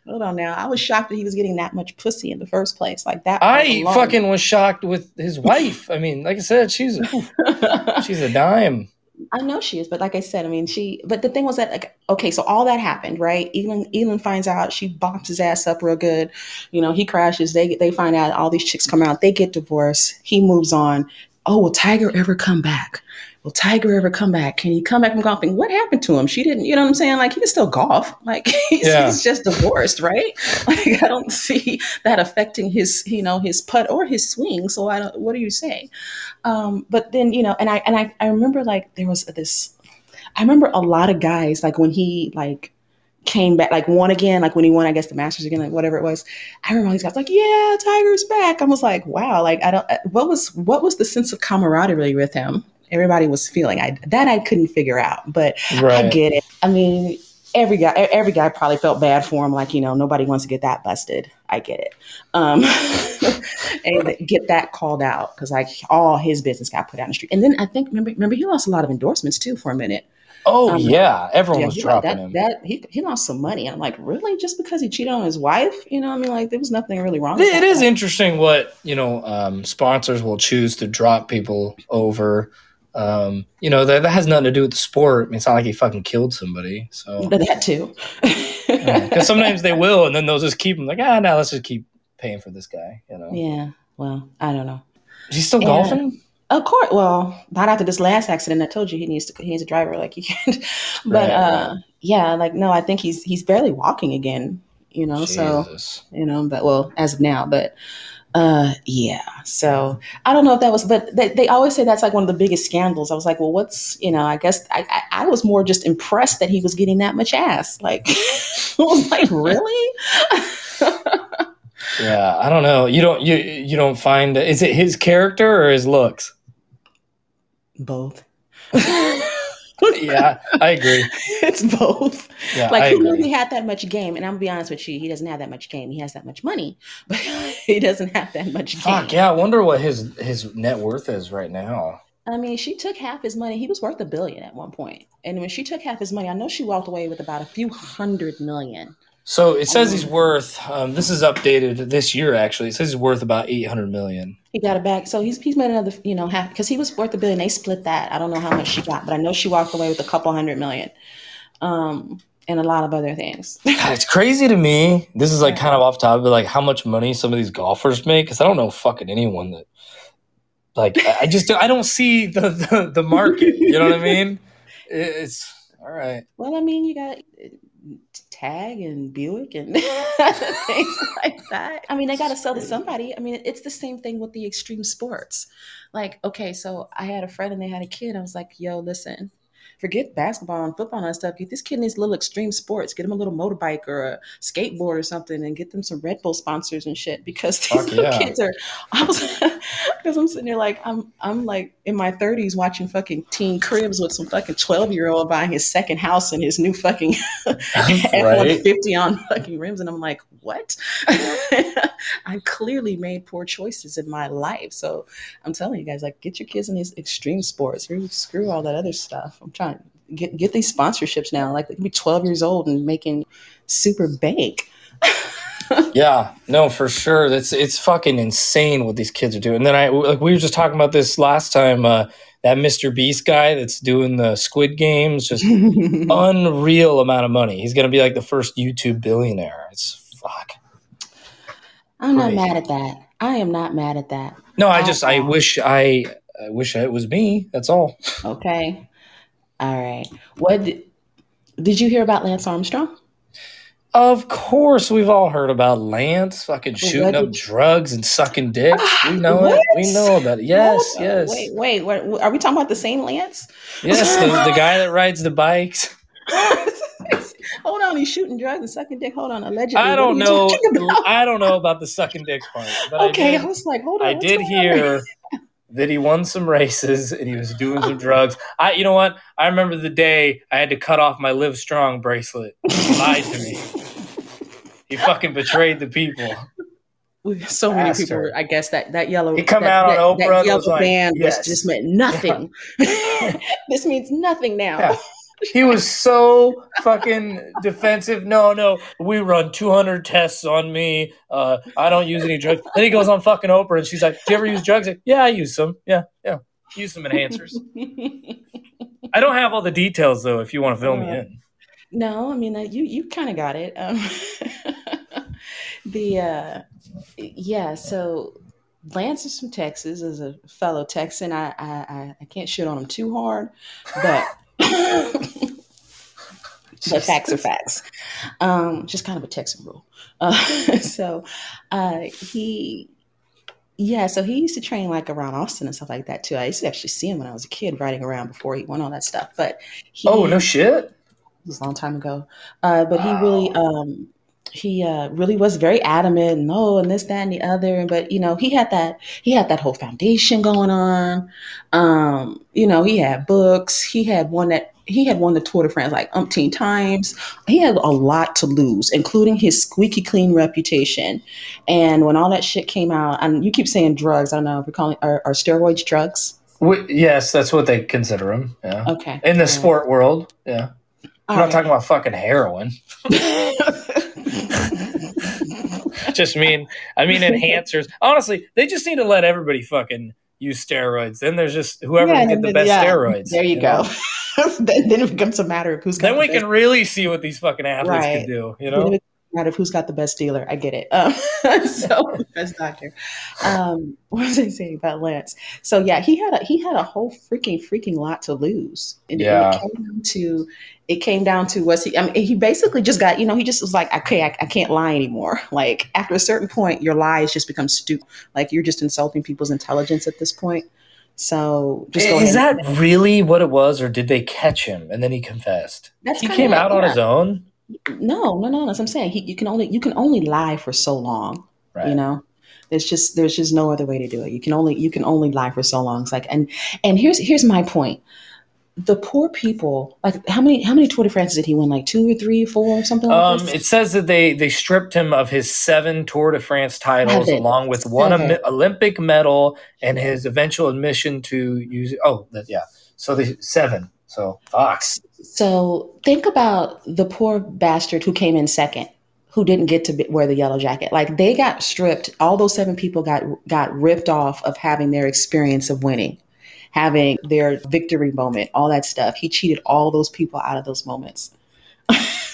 hold on now. I was shocked that he was getting that much pussy in the first place. Like that. I fucking was shocked with his wife. I mean, like I said, she's a dime. I know she is, but like I said, I mean, but the thing was that, like, okay, so all that happened, right? Elin finds out, she bops his ass up real good. You know, he crashes, they find out, all these chicks come out, they get divorced, he moves on. Oh, will Tiger ever come back? Can he come back from golfing? What happened to him? She didn't, you know what I'm saying? Like, he can still golf. Like, he's just divorced, right? Like, I don't see that affecting his, you know, his putt or his swing. So what do you say? But then, you know, and I remember, like, there was this, I remember a lot of guys, like, when he, like, came back, like, won again, like when he won, I guess, the Masters again, like whatever it was. I remember all these guys like, yeah, Tiger's back. I was like, wow, like, I don't. What was the sense of camaraderie with him? Everybody was feeling I couldn't figure out, but right. I get it. I mean, every guy probably felt bad for him, like, you know, nobody wants to get that busted. I get it, and get that called out because, like, all his business got put out in the street. And then I think remember he lost a lot of endorsements too for a minute. Oh, yeah. Everyone was dropping him. He lost some money. And I'm like, really? Just because he cheated on his wife? You know what I mean? Like, there was nothing really wrong with that. It is interesting what, you know, sponsors will choose to drop people over. You know, that has nothing to do with the sport. I mean, it's not like he fucking killed somebody. So that too. Because sometimes they will, and then they'll just keep him. Like, no, let's just keep paying for this guy, you know? Yeah. Well, I don't know. Is he still golfing? Of course. Well, not after this last accident. I told you he needs a driver. Like, you can't. But right. Yeah, like, no, I think he's barely walking again. You know, Jesus. So you know, but well, as of now, but yeah. So I don't know if that was, but they always say that's like one of the biggest scandals. I was like, well, what's, you know? I guess I was more just impressed that he was getting that much ass. Like, I was like, really? Yeah, I don't know. You don't find, is it his character or his looks? Both. Yeah, I agree. It's both. Yeah, like, he really had that much game. And I'm going to be honest with you, he doesn't have that much game. He has that much money, but he doesn't have that much game. Fuck, yeah. I wonder what his net worth is right now. I mean, she took half his money. He was worth $1 billion at one point. And when she took half his money, I know she walked away with about a few $100 million. So it says he's worth, this is updated this year, actually. It says he's worth about $800 million. He got it back. So he's made another, you know, half, because he was worth $1 billion. They split that. I don't know how much she got, but I know she walked away with a couple $100 million and a lot of other things. God, it's crazy to me. This is like kind of off topic, but like how much money some of these golfers make, because I don't know fucking anyone that, like, I don't see the market. You know what I mean? It's all right. Well, I mean, you got Tag and Buick and things like that. I mean, they got to sell to somebody. I mean, it's the same thing with the extreme sports. Like, okay, so I had a friend and they had a kid. I was like, yo, listen, forget basketball and football and stuff. This kid needs little extreme sports. Get him a little motorbike or a skateboard or something, and get them some Red Bull sponsors and shit, because these kids are. Because I'm sitting there like I'm like in my 30s watching fucking Teen Cribs with some fucking 12-year-old buying his second house and his new fucking F-150 on fucking rims, and I'm like, what? I clearly made poor choices in my life. So I'm telling you guys, like, get your kids in these extreme sports. Screw all that other stuff. I'm trying to get these sponsorships now. Like, they can be 12 years old and making super bank. Yeah, no, for sure. It's fucking insane what these kids are doing. And then we were just talking about this last time, that Mr. Beast guy that's doing the Squid Games, just unreal amount of money. He's going to be like the first YouTube billionaire. It's fuck. I'm not mad at that. I am not mad at that. No, I wish it was me. That's all. Okay. All right. What did you hear about Lance Armstrong? Of course, we've all heard about Lance fucking shooting up drugs and sucking dicks. We know it. We know about it. Yes, yes. Wait. Are we talking about the same Lance? Yes, the guy that rides the bikes. Hold on, he's shooting drugs and sucking dick. Hold on, allegedly. I don't know about the sucking dick part. But okay, I was like, hold on. I did hear that he won some races and he was doing some drugs. You know what? I remember the day I had to cut off my Livestrong bracelet. He lied to me. He fucking betrayed the people. So many people. I guess that yellow. He come out on Oprah. That yellow band just meant nothing. Yeah. This means nothing now. Yeah. He was so fucking defensive. No, we run 200 tests on me. I don't use any drugs. Then he goes on fucking Oprah, and she's like, "Do you ever use drugs?" Like, yeah, I use some. Yeah, use some enhancers. I don't have all the details though. If you want to fill me in. No, I mean you kind of got it. So. Lance is from Texas. As a fellow Texan, I can't shit on him too hard, but. But facts are facts. Just kind of a Texan rule. So he used to train like around Austin and stuff like that too. I used to actually see him when I was a kid riding around before he won all that stuff. But oh no shit, it was a long time ago. But wow. He really. He really was very adamant and this, that, and the other. But, you know, he had that whole foundation going on. You know, he had books. He had won the Tour de France like umpteen times. He had a lot to lose, including his squeaky clean reputation. And when all that shit came out, and you keep saying drugs, I don't know if we're calling are steroids drugs? Yes, that's what they consider them. Yeah. Okay. In the sport world. Yeah. I'm not talking about fucking heroin. Just I mean enhancers. Honestly, they just need to let everybody fucking use steroids. Then there's just whoever can get the best steroids. There you go. Then it becomes a matter of who's. Then we can really see what these fucking athletes can do. You know, matter of who's got the best dealer. I get it. So best doctor. What was I saying about Lance? So yeah, he had a whole freaking lot to lose. And it came down to was he? I mean, he basically just got, you know, he just was like, okay, I can't lie anymore. Like after a certain point, your lies just become stupid. Like you're just insulting people's intelligence at this point. So just go ahead. Is that really what it was, or did they catch him and then he confessed? He came out on his own. No. That's what I'm saying. You can only lie for so long. Right. You know, there's just no other way to do it. You can only lie for so long. It's like and here's my point. The poor people, like how many Tour de France did he win? Like 2 or 3, 4, something like that? It says that they stripped him of his 7 Tour de France titles along with 1 Olympic medal and his eventual admission to use. Oh, yeah. So the 7. So Fox. So think about the poor bastard who came in second, who didn't get to wear the yellow jacket. Like they got stripped. All those 7 people got ripped off of having their experience of winning. Having their victory moment, all that stuff. He cheated all those people out of those moments.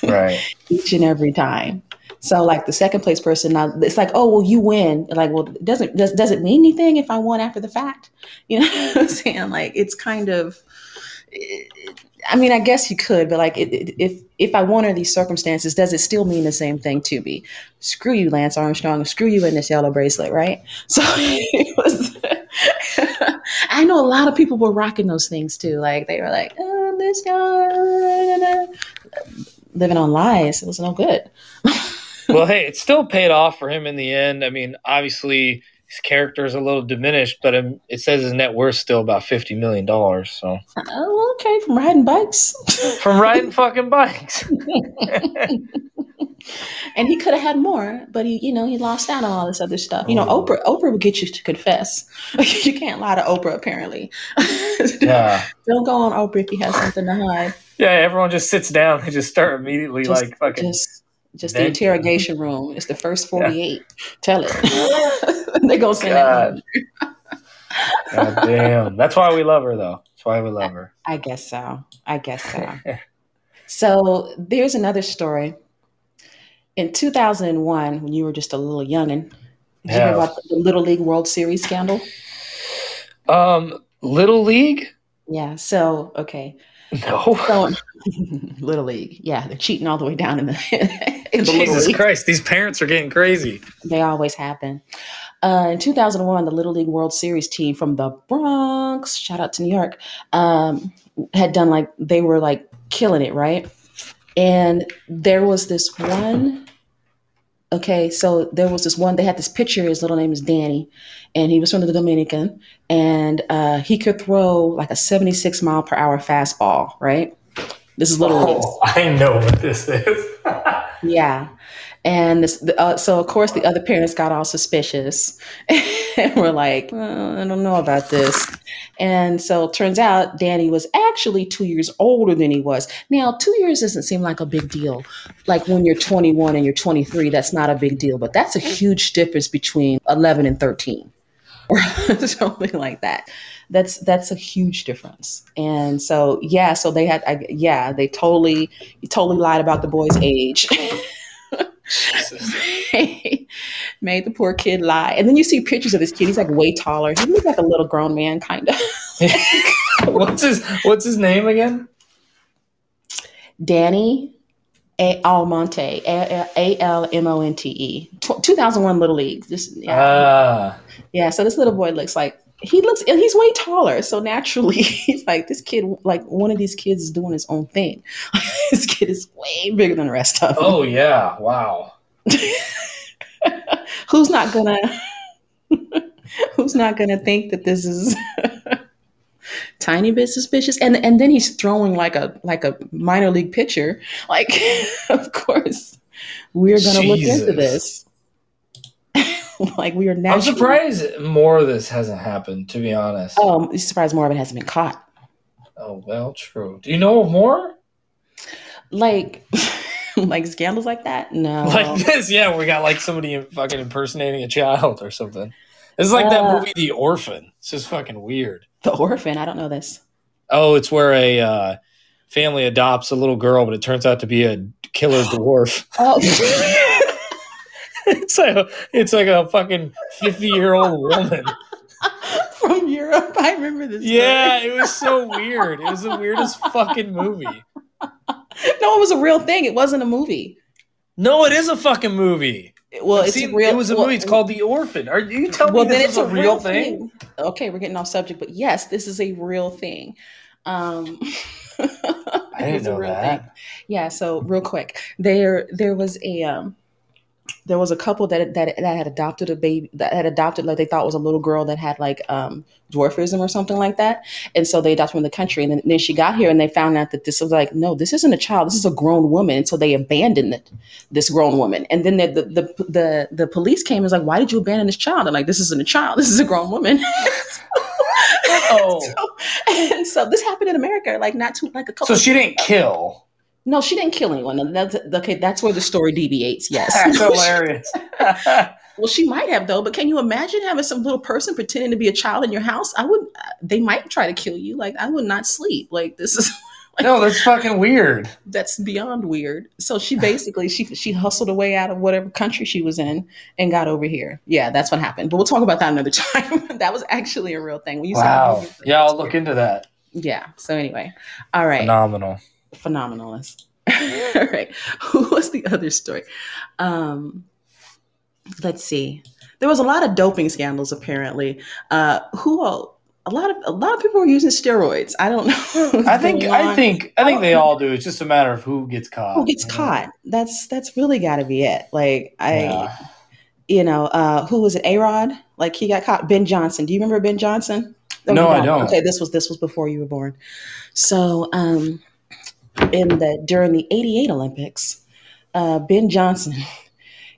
Right. Each and every time. So like the second place person, now it's like, oh, well, you win. Like, well, does it mean anything if I won after the fact? You know what I'm saying? Like, it's kind of, I mean, I guess you could, but like if I won under these circumstances, does it still mean the same thing to me? Screw you, Lance Armstrong. Screw you in this yellow bracelet, right? So it was... I know a lot of people were rocking those things too. Like they were like, this guy. Living on lies. It was no good. Well, hey, it still paid off for him in the end. I mean, obviously his character is a little diminished, but it says his net worth's still about $50 million. So. Oh, okay. From riding bikes. From riding fucking bikes. And he could have had more, but he lost out on all this other stuff. Oprah will get you to confess. You can't lie to Oprah, apparently. Yeah. Don't go on Oprah if you have something to hide. Yeah, everyone just sits down. They just start immediately Just the interrogation room. It's the first 48. Yeah. Tell it. They're going to send that. God damn. That's why we love her, though. That's why we love her. I guess so. So there's another story. In 2001, when you were just a little youngin', did you know about the Little League World Series scandal? Little League? Yeah. So, okay. No. So, Little League. Yeah, they're cheating all the way down in the Jesus Christ, these parents are getting crazy. They always happen. In 2001, the Little League World Series team from the Bronx, shout out to New York, had done they were killing it, right? And there was this one, they had this pitcher, his little name is Danny, and he was from the Dominican, and he could throw a 76 mile per hour fastball, right? This is Little League. Oh, I know what this is. Yeah. And so, of course, the other parents got all suspicious and were I don't know about this. And so it turns out Danny was actually 2 years older than he was. Now, 2 years doesn't seem like a big deal. When you're 21 and you're 23, that's not a big deal. But that's a huge difference between 11 and 13 or something like that. That's a huge difference. And so, they totally lied about the boy's age. Made the poor kid lie. And then you see pictures of this kid. He's way taller. He looks like a little grown man, kind of. What's his name again? Danny Almonte. Almonte. 2001 Little League. Yeah, so this little boy and he's way taller. So naturally, he's this kid, one of these kids is doing his own thing. This kid is way bigger than the rest of them. Oh, yeah. Wow. Who's not gonna think that this is tiny bit suspicious? And then he's throwing like a minor league pitcher. Of course, we're gonna look into this. I'm surprised more of this hasn't happened, to be honest. Oh, I'm surprised more of it hasn't been caught. Oh, well, true. Do you know of more? Scandals like that? No. Like this, yeah, where we got somebody fucking impersonating a child or something. It's like that movie The Orphan. It's just fucking weird. The Orphan? I don't know this. Oh, it's where a family adopts a little girl, but it turns out to be a killer dwarf. Oh, It's like a fucking 50-year-old woman. From Europe. I remember this. Yeah, it was so weird. It was the weirdest fucking movie. No, it was a real thing. It wasn't a movie. No, it is a fucking movie. Well, it was a movie. It's called The Orphan. Are you telling me this is a real thing? Okay, we're getting off subject, but yes, this is a real thing. I didn't know that. Thing. Yeah. So real quick, there was a couple that had adopted a baby they thought was a little girl that had dwarfism or something like that. And so they adopted her in the country. And then she got here and they found out that this was no, this isn't a child. This is a grown woman. And so they abandoned this grown woman. And then the police came and was why did you abandon this child? I'm this isn't a child. This is a grown woman. And so this happened in America, a couple. So she didn't kill. No, she didn't kill anyone. That's where the story deviates. Yes. That's hilarious. Well, she might have though, but can you imagine having some little person pretending to be a child in your house? They might try to kill you. I would not sleep. This is no, that's fucking weird. That's beyond weird. So she basically, she hustled away out of whatever country she was in and got over here. Yeah, that's what happened. But we'll talk about that another time. That was actually a real thing. Wow. Yeah. I'll look into that. Yeah. So anyway. All right. Phenomenalist. All right. Who was the other story? Let's see. There was a lot of doping scandals, apparently. Who a lot of people are using steroids. I don't know. I think they all do. It's just a matter of who gets caught. Who gets caught? That's really got to be it. Like who was it? A-Rod? Like he got caught. Ben Johnson. Do you remember Ben Johnson? No, I don't. Okay, this was before you were born. So, during the '88 Olympics, Ben Johnson.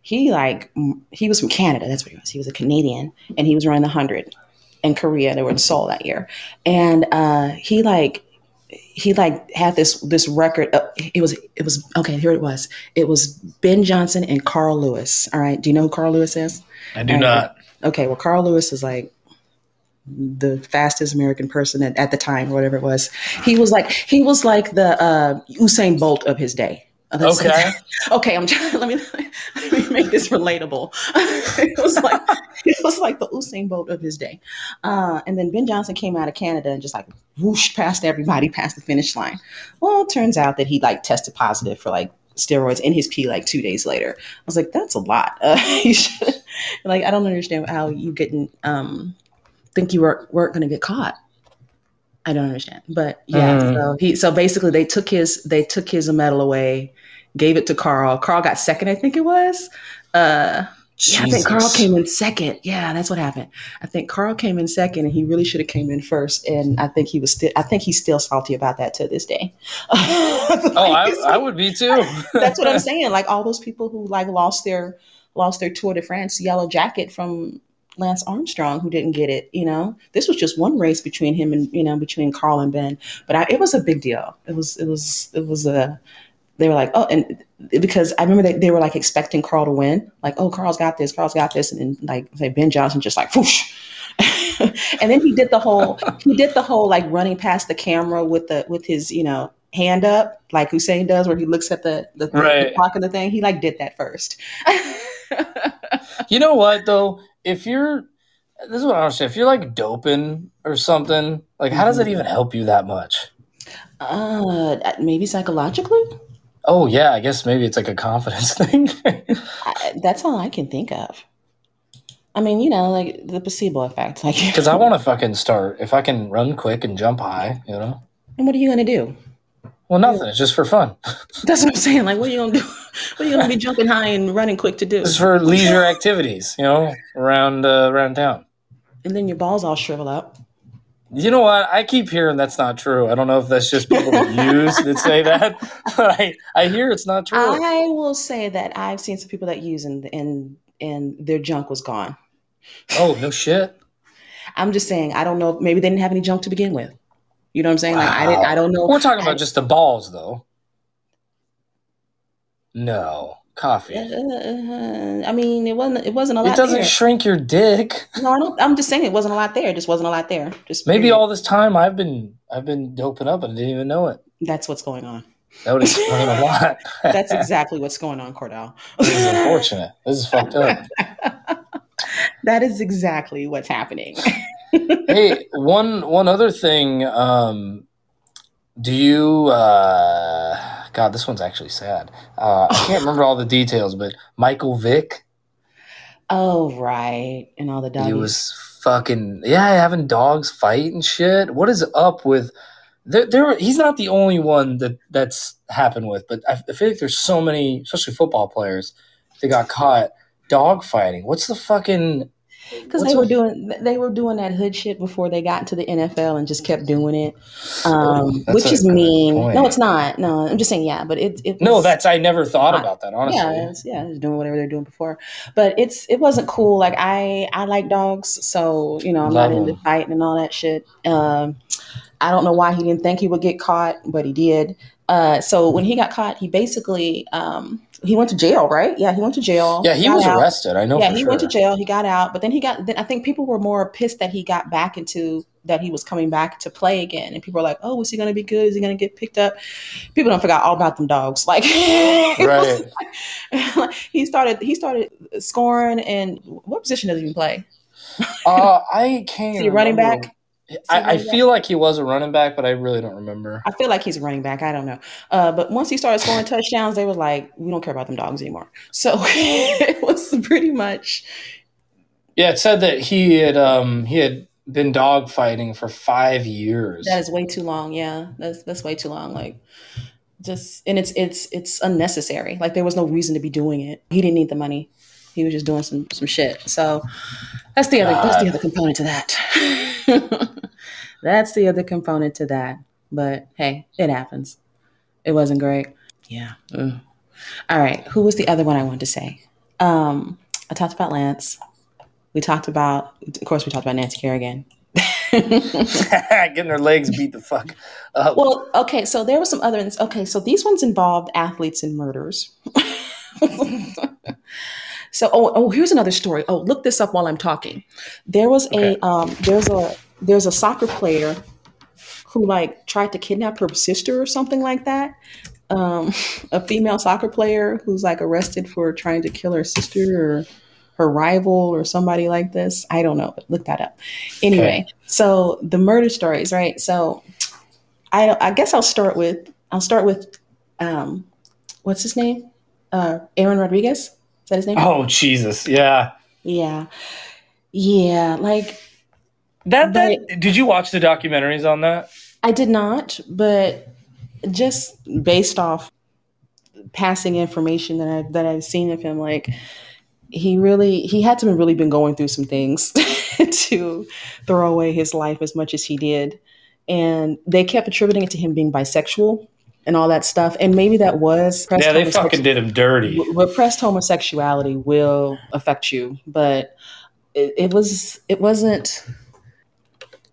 He was from Canada. That's what he was. He was a Canadian, and he was running the 100 in Korea. They were in Seoul that year, and he had this record. Here it was. It was Ben Johnson and Carl Lewis. All right, do you know who Carl Lewis is? I do not. Okay, well, Carl Lewis is like the fastest American person at the time, or whatever it was. He was like the Usain Bolt of his day. Okay. Let me make this relatable. It was like the Usain Bolt of his day. And then Ben Johnson came out of Canada and just like whooshed past everybody, past the finish line. Well, it turns out that he tested positive for steroids in his pee 2 days later. I was like, that's a lot. I don't understand how you didn't think you weren't going to get caught. I don't understand, but yeah. So basically, they took his medal away, gave it to Carl. Carl got second, I think it was. I think Carl came in second. Yeah, that's what happened. I think Carl came in second, and he really should have came in first. And I think he's still salty about that to this day. I would be too. That's what I'm saying. Like all those people who lost their Tour de France yellow jacket from Lance Armstrong, who didn't get it, this was just one race between him and, between Carl and Ben, but it was a big deal. They were like, oh, and because I remember they were expecting Carl to win. Like, oh, Carl's got this. And then Ben Johnson just whoosh. And then he did the whole running past the camera with his, hand up, like Usain does, where he looks at the clock and the thing. He did that first. You know what though? This is what I understand. If you're doping or something, how does it even help you that much? Maybe psychologically. Oh yeah, I guess maybe it's a confidence thing. That's all I can think of. I mean, the placebo effect. Because I want to fucking start if I can run quick and jump high, And what are you gonna do? Well, nothing. It's just for fun. That's what I'm saying. What are you gonna do? What are you gonna be jumping high and running quick to do? It's for leisure activities, around town. And then your balls all shrivel up. You know what? I keep hearing that's not true. I don't know if that's just people that use that say that. But I hear it's not true. I will say that I've seen some people that use and their junk was gone. Oh no shit! I'm just saying. I don't know. Maybe they didn't have any junk to begin with. You know what I'm saying? Wow. I don't know. We're talking about just the balls, though. No coffee. It wasn't a lot. It doesn't shrink your dick. No, I'm just saying it wasn't a lot there. It just wasn't a lot there. Just maybe all this time I've been doping up and didn't even know it. That's what's going on. That would explain a lot. That's exactly what's going on, Cordell. This is unfortunate. This is fucked up. That is exactly what's happening. Hey, one other thing. Do you? God, this one's actually sad. I can't remember all the details, but Michael Vick. Oh right, and all the dogs. He was fucking having dogs fight and shit. What is up with? There he's not the only one that's happened with, but I feel like there's so many, especially football players, that got caught dog fighting. What's the fucking? Because they were doing that hood shit before they got into the NFL and just kept doing it, which is mean. Point. No, it's not. No, I'm just saying, yeah. But it was, no, that's I never thought not, about that. Honestly, just doing whatever they're doing before. But it wasn't cool. Like I like dogs, so I'm not into fighting and all that shit. I don't know why he didn't think he would get caught, but he did. So when he got caught, he basically he went to jail, right? Yeah, he went to jail. Yeah, he was arrested. I know. Yeah, he went to jail. He got out, but then I think people were more pissed that he got back into that he was coming back to play again, and people were like, "Oh, is he going to be good? Is he going to get picked up?" People don't forget all about them dogs. He started scoring, and what position does he even play? I can't. Is he running back? I feel like he was a running back, but I really don't remember. I feel like he's a running back. I don't know. But once he started scoring touchdowns, they were like, we don't care about them dogs anymore. So it was pretty much. Yeah, it said that he had been dogfighting for 5 years. That is way too long. Yeah, that's way too long. Like, just, and it's unnecessary. Like, there was no reason to be doing it. He didn't need the money. He was just doing some shit. So that's the other component to that. That's the other component to that. But hey, it happens. It wasn't great. Yeah. Ugh. All right. Who was the other one I wanted to say? I talked about Lance. We talked about Nancy Kerrigan. Getting her legs beat the fuck up. Well, okay. So there were some other ones. Okay. So these ones involved athletes and murders. So, oh, here's another story. Oh, look this up while I'm talking. There was there's a soccer player who like tried to kidnap her sister or something like that. A female soccer player who's like arrested for trying to kill her sister or her rival or somebody like this. I don't know. Look that up. Anyway, okay. So the murder stories, right? So I guess I'll start with what's his name? Aaron Rodriguez. Is that his name? Oh, Jesus. Yeah. Yeah. Yeah. Like that did you watch the documentaries on that? I did not, but just based off passing information that I've seen of him, like he had to have really been going through some things to throw away his life as much as he did. And they kept attributing it to him being bisexual and all that stuff. And maybe that was... Yeah, they fucking did him dirty. Repressed homosexuality will affect you. But it wasn't...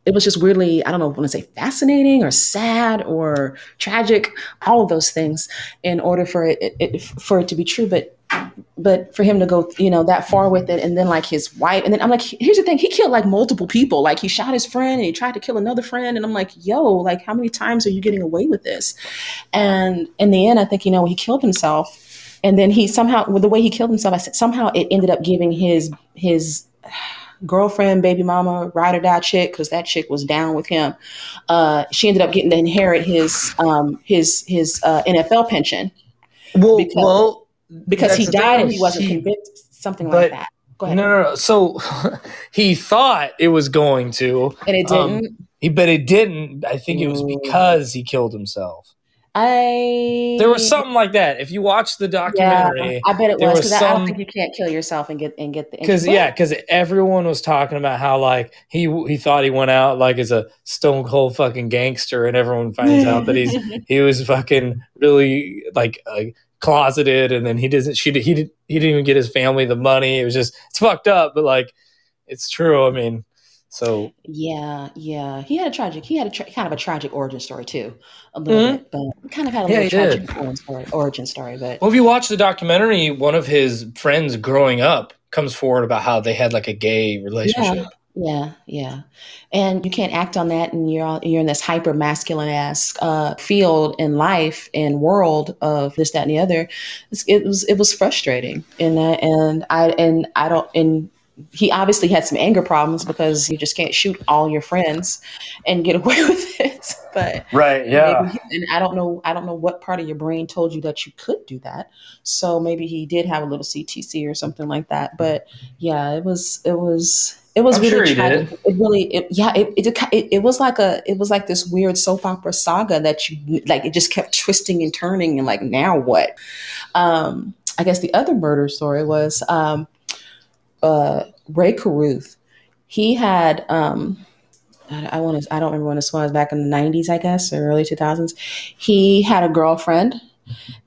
It was just weirdly, I don't know, I want to say fascinating or sad or tragic, all of those things in order for it to be true. But for him to go, that far with it, and then like his wife, and then I'm like, here's the thing, he killed like multiple people. Like he shot his friend and he tried to kill another friend, and I'm like, yo, like how many times are you getting away with this? And in the end, I think he killed himself, and then he somehow, with the way he killed himself, I said somehow it ended up giving his girlfriend, baby mama, ride or die chick, because that chick was down with him. She ended up getting to inherit his NFL pension. Because he died and he wasn't convicted, something like that. Go ahead. No. So he thought it was going to, and it didn't. But it didn't. I think it was because he killed himself. There was something like that. If you watch the documentary, I bet it was, because I don't think you can't kill yourself and get the. Because everyone was talking about how like he thought he went out like as a stone cold fucking gangster, and everyone finds out that he was fucking really like closeted, and then he didn't even get his family the money. It was just, it's fucked up, but like it's true. I mean. So yeah, he had a kind of a tragic origin story too, a little bit, but kind of had a little tragic origin story. But well, if you watch the documentary, one of his friends growing up comes forward about how they had like a gay relationship. Yeah, and you can't act on that, and you're in this hyper masculine ass field in life and world of this, that, and the other. It was frustrating, and he obviously had some anger problems, because you just can't shoot all your friends and get away with it. But right, yeah. And I don't know what part of your brain told you that you could do that. So maybe he did have a little CTC or something like that. But yeah, it was I'm really sure tragic. It was like this weird soap opera saga that you like. It just kept twisting and turning, and like, now what? I guess the other murder story was. Ray Carruth, he had, I don't remember when this was, back in the 90s, I guess, or early 2000s. He had a girlfriend,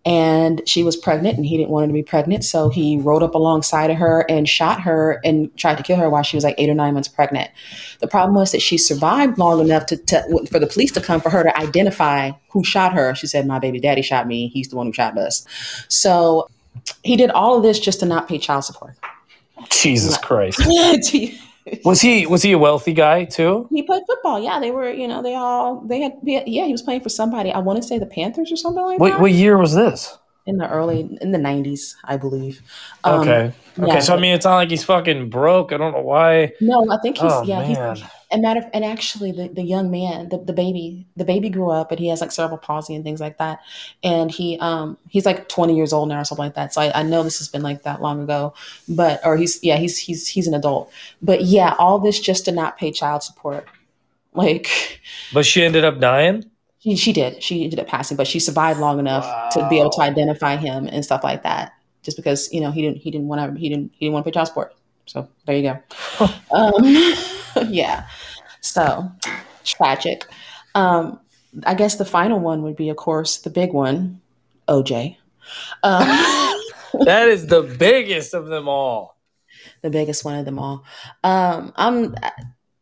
and she was pregnant, and he didn't want her to be pregnant. So he rode up alongside of her and shot her and tried to kill her while she was like 8 or 9 months pregnant. The problem was that she survived long enough for the police to come for her to identify who shot her. She said, "My baby daddy shot me. He's the one who shot us." So he did all of this just to not pay child support. Jesus Christ. Was he a wealthy guy too? He played football. Yeah, they were, he was playing for somebody. I want to say the Panthers or something like that. What year was this? In the 90s, I believe. Okay. Yeah, so I mean, it's not like he's fucking broke. I don't know why. No, I think he's And actually the young man, the baby grew up, and he has like cerebral palsy and things like that. And he's like 20 years old now or something like that. So I know this has been like that long ago, he's an adult, but yeah, all this just to not pay child support. But she ended up dying? She did. She ended up passing, but she survived long enough to be able to identify him and stuff like that. Just because, he didn't want to pay child support. So there you go. Yeah. So tragic. I guess the final one would be, of course, the big one, OJ. That is the biggest of them all. The biggest one of them all. I mean,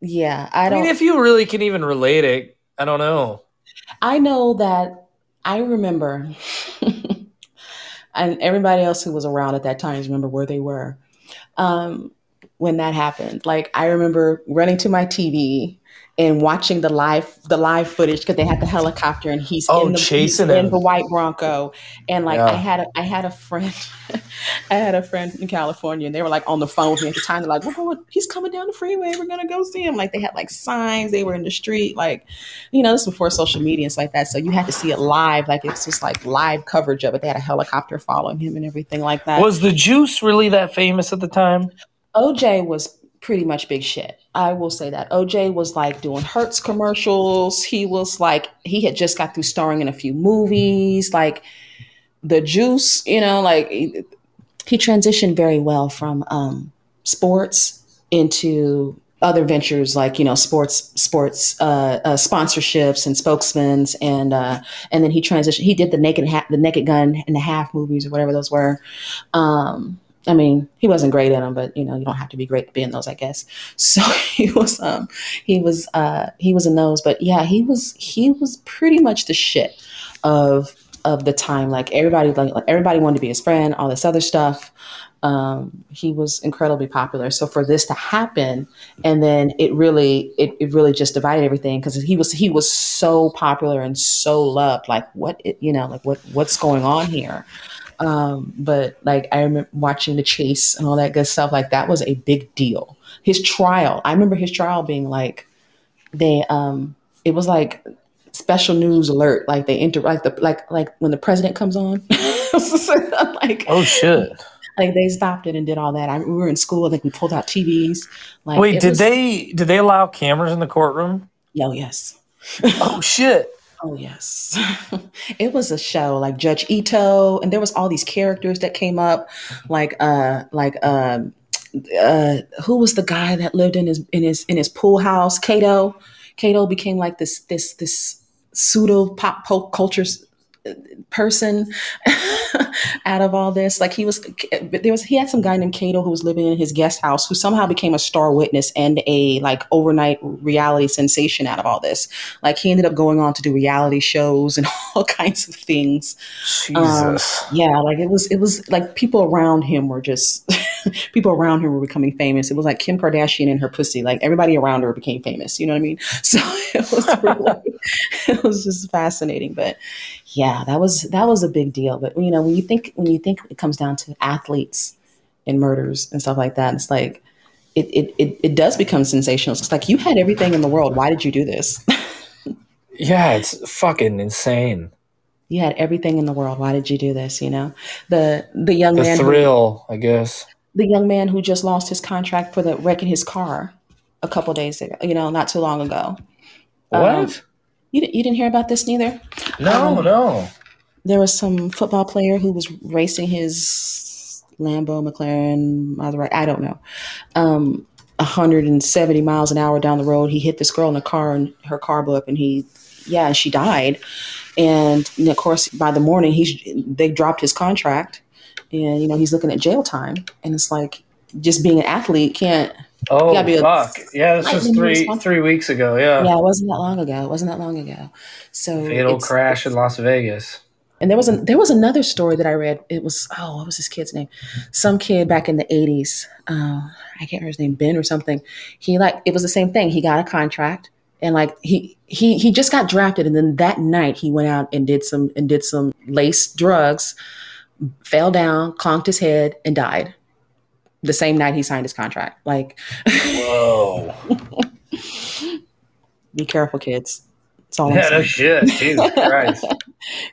if you really can even relate it, I don't know. I know that I remember, and everybody else who was around at that time remember where they were. When that happened, I remember running to my TV and watching the live footage because they had the helicopter and he's chasing him in the white Bronco. And I had a friend, in California, and they were on the phone with me at the time. They're like, "Whoa, he's coming down the freeway. We're going to go see him." They had signs, they were in the street. This was before social media and stuff like that. So you had to see it live. It's just live coverage of it. They had a helicopter following him and everything like that. Was the Juice really that famous at the time? OJ was pretty much big shit. I will say that. OJ was doing Hertz commercials. He was he had just got through starring in a few movies. The Juice, he transitioned very well from sports into other ventures sports sponsorships and spokesmen, and then he transitioned. He did the Naked Gun and a Half movies or whatever those were. I mean, he wasn't great in them, but you don't have to be great to be in those, I guess. So he was in those, but yeah, he was pretty much the shit of the time. Everybody wanted to be his friend, all this other stuff. He was incredibly popular. So for this to happen, and then it really just divided everything because he was so popular and so loved. What's going on here? But I remember watching the chase and all that good stuff. That was a big deal. His trial, I remember his trial being it was special news alert. They enter when the president comes on. Oh shit! They stopped it and did all that. We were in school. We pulled out TVs. Wait, did they allow cameras in the courtroom? No, yes. Oh shit. Oh, yes. It was a show Judge Ito, and there was all these characters that came up who was the guy that lived in his pool house? Kato. Kato became this pseudo pop culture person out of all this. He had some guy named Kato who was living in his guest house who somehow became a star witness and a overnight reality sensation out of all this. He ended up going on to do reality shows and all kinds of things. Jesus. It was people around him were just people around him were becoming famous. It was like Kim Kardashian and her pussy. Everybody around her became famous. You know what I mean? So it was it was just fascinating. But yeah, that was a big deal. But when you think it comes down to athletes and murders and stuff like that, it's it does become sensational. It's you had everything in the world. Why did you do this? Yeah, it's fucking insane. You had everything in the world. Why did you do this? The young man, the thrill, I guess. The young man who just lost his contract for the wreck in his car a couple days ago. Not too long ago. What? You didn't hear about this neither? No, no. There was some football player who was racing his Lambo, McLaren, Maserati, I don't know, 170 miles an hour down the road. He hit this girl in a car, and her car blew up, and she died. And of course, by the morning, they dropped his contract, and he's looking at jail time. And it's just being an athlete can't. Oh, fuck. Yeah, this was three weeks ago. Yeah. Yeah, it wasn't that long ago. So fatal crash in Las Vegas. And there was another story that I read. It was, what was this kid's name? Some kid back in the 80s. I can't remember his name, Ben or something. It was the same thing. He got a contract and he just got drafted. And then that night he went out and did some lace drugs, fell down, conked his head and died. The same night he signed his contract. Whoa. Be careful, kids. That's all I'm saying. No shit. Jesus Christ.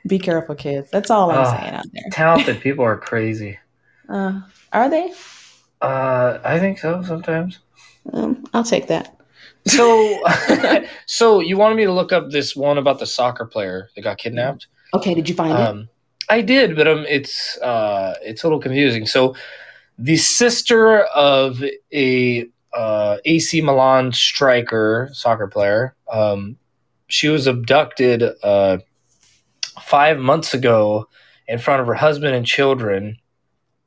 Be careful, kids. That's all I'm saying out there. Talented people are crazy. Are they? I think so sometimes. I'll take that. So you wanted me to look up this one about the soccer player that got kidnapped? Okay, did you find it? I did, but it's a little confusing. So the sister of a AC Milan striker, soccer player, she was abducted 5 months ago in front of her husband and children,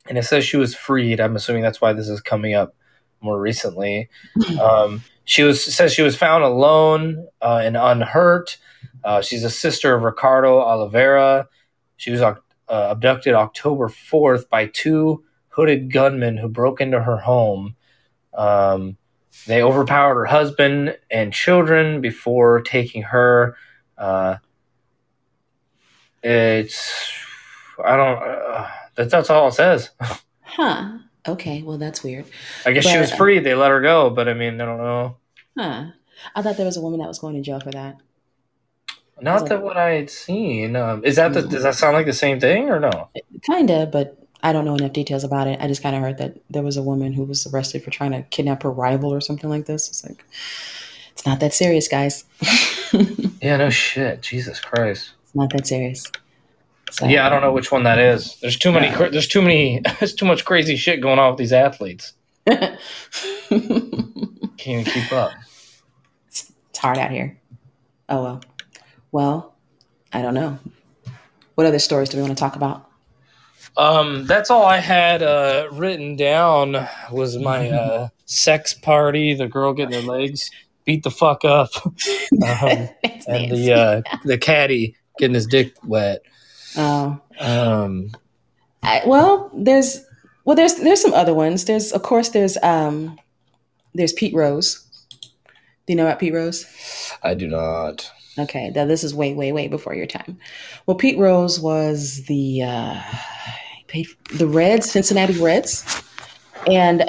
and it says she was freed. I'm assuming that's why this is coming up more recently. She was found alone and unhurt. She's a sister of Ricardo Oliveira. She was abducted October 4th by two hooded gunmen who broke into her home. They overpowered her husband and children before taking her. That's all it says. Huh. Okay. Well, that's weird. I guess she was free. They let her go, but I mean, I don't know. Huh. I thought there was a woman that was going to jail for that. Not that what I had seen. Does that sound like the same thing or no? Kind of, but I don't know enough details about it. I just kind of heard that there was a woman who was arrested for trying to kidnap her rival or something like this. It's like, it's not that serious, guys. Yeah, no shit. Jesus Christ. It's not that serious. So, yeah, I don't know which one that is. There's too many. Yeah. There's too much crazy shit going on with these athletes. Can't even keep up. It's hard out here. Oh well. Well, I don't know. What other stories do we want to talk about? That's all I had written down was my sex party. The girl getting their legs beat the fuck up, and the caddy getting his dick wet. Oh. There's some other ones. There's Pete Rose. Do you know about Pete Rose? I do not. Okay, now this is way, way, way before your time. Well, Pete Rose was the Reds, Cincinnati Reds, and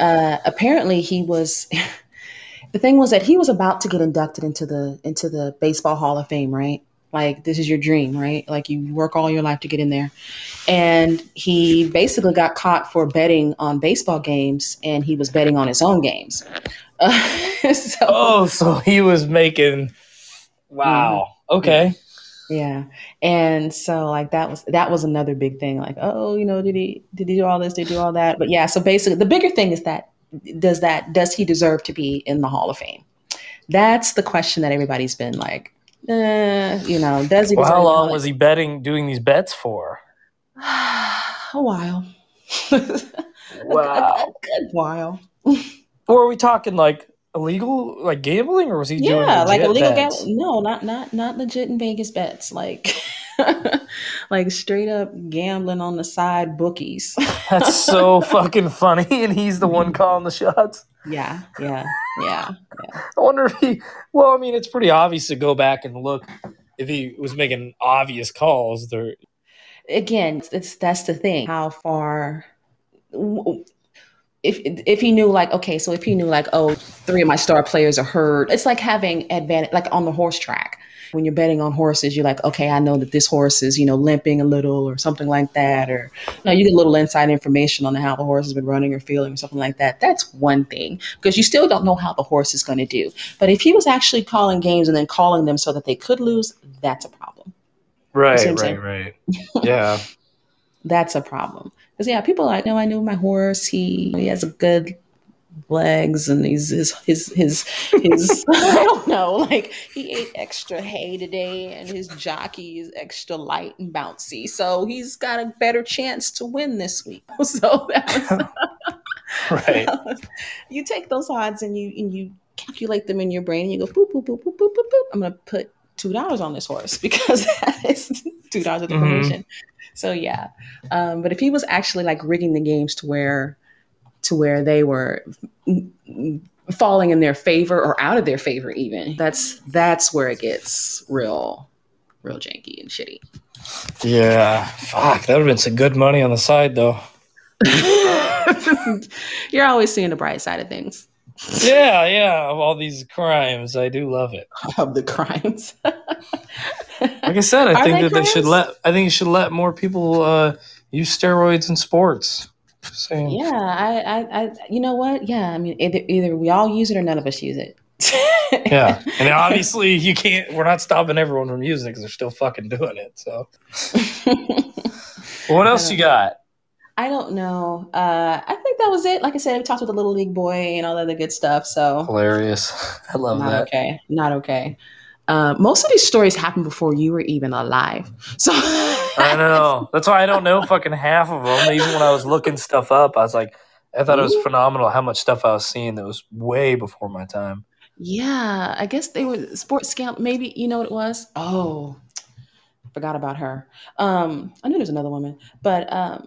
apparently he was. The thing was that he was about to get inducted into the Baseball Hall of Fame, right? Like, this is your dream, right? Like, you work all your life to get in there. And he basically got caught for betting on baseball games, and he was betting on his own games. So he was making. Wow. Okay. Yeah. And so like that was another big thing. Like, did he do all this? Did he do all that? But yeah, so basically the bigger thing is that does he deserve to be in the Hall of Fame? That's the question that everybody's been like, does he deserve? Well, how long was he doing these bets for? A while. Wow. A good while. Or are we talking like illegal, like gambling, or was he doing illegal gambling? No, not legit in Vegas bets, like like straight up gambling on the side, bookies. That's so fucking funny, and he's the one calling the shots. Yeah. I wonder if he. Well, I mean, it's pretty obvious to go back and look if he was making obvious calls. There. Again, that's the thing. How far? If he knew like, three of my star players are hurt, it's like having advantage, like on the horse track. When you're betting on horses, you're like, okay, I know that this horse is, limping a little or something like that. Or you get a little inside information on how the horse has been running or feeling or something like that. That's one thing, because you still don't know how the horse is going to do. But if he was actually calling games and then calling them so that they could lose, that's a problem. Right. Yeah. That's a problem. Because, yeah, people are like, no, I knew my horse. He has good legs and his I don't know, like he ate extra hay today and his jockey is extra light and bouncy. So he's got a better chance to win this week. So that was, right. You take those odds and you calculate them in your brain and you go, boop, boop, boop, boop, boop, boop, boop. I'm going to put $2 on this horse because that is $2 of the commission. So yeah, but if he was actually like rigging the games to where they were falling in their favor or out of their favor, even that's where it gets real, real janky and shitty. Yeah, fuck, that would have been some good money on the side though. You're always seeing the bright side of things. Yeah, of all these crimes. I do love it. Of the crimes. Like I said, I think that crimes? They should let more people use steroids in sports. Same. Yeah, I you know what? Yeah, I mean, either we all use it or none of us use it. Yeah, and obviously you can't. We're not stopping everyone from using it because they're still fucking doing it. So, what else you got? I don't know. I think that was it. Like I said, we talked with the Little League boy and all that other good stuff. So hilarious. I love that. Not okay. Most of these stories happened before you were even alive. So I know. That's why I don't know fucking half of them. Even when I was looking stuff up, I was like, I thought it was phenomenal how much stuff I was seeing that was way before my time. Yeah, I guess they were sports scam. Maybe, you know what it was? Oh, forgot about her. I knew there was another woman, but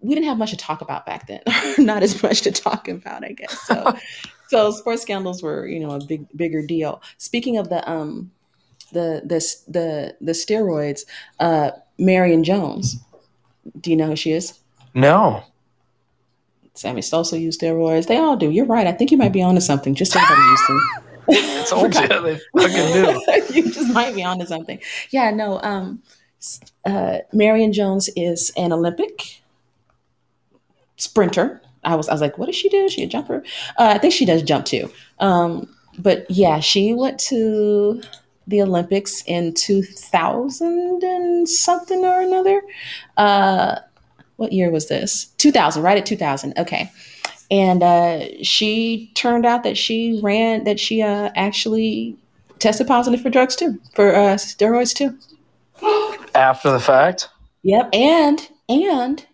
we didn't have much to talk about back then. Not as much to talk about, I guess. So, so sports scandals were, you know, a bigger deal. Speaking of the steroids, Marion Jones. Do you know who she is? No. Sammy Sosa used steroids. They all do. You're right. I think you might be onto something. Just everybody used them. It's old shit. They fucking do. You just might be onto something. Yeah. No. Marion Jones is an Olympic sprinter. I was like, what does she do? Is she a jumper? I think she does jump too. But yeah, she went to the Olympics in 2000 and something or another. What year was this? 2000, right at 2000. Okay. And she turned out that she actually tested positive for drugs too, for steroids too. After the fact? Yep. And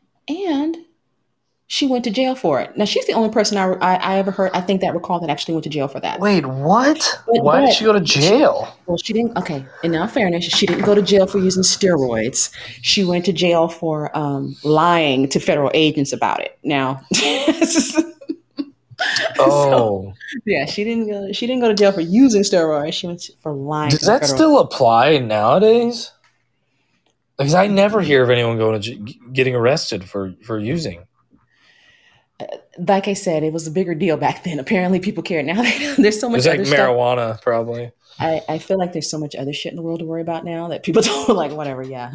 she went to jail for it. Now, she's the only person I ever heard, I think, that recall that actually went to jail for that. Wait, what? Why did she go to jail? She didn't. Okay, in all fairness, she didn't go to jail for using steroids. She went to jail for lying to federal agents about it. Now, she didn't go to jail for using steroids. She went for lying. Does that still apply nowadays? Because I never hear of anyone going to getting arrested for using. Like I said, it was a bigger deal back then. Apparently, people care now. There's so much. It's like other marijuana, stuff. Probably. I feel like there's so much other shit in the world to worry about now that people don't like. Whatever, yeah.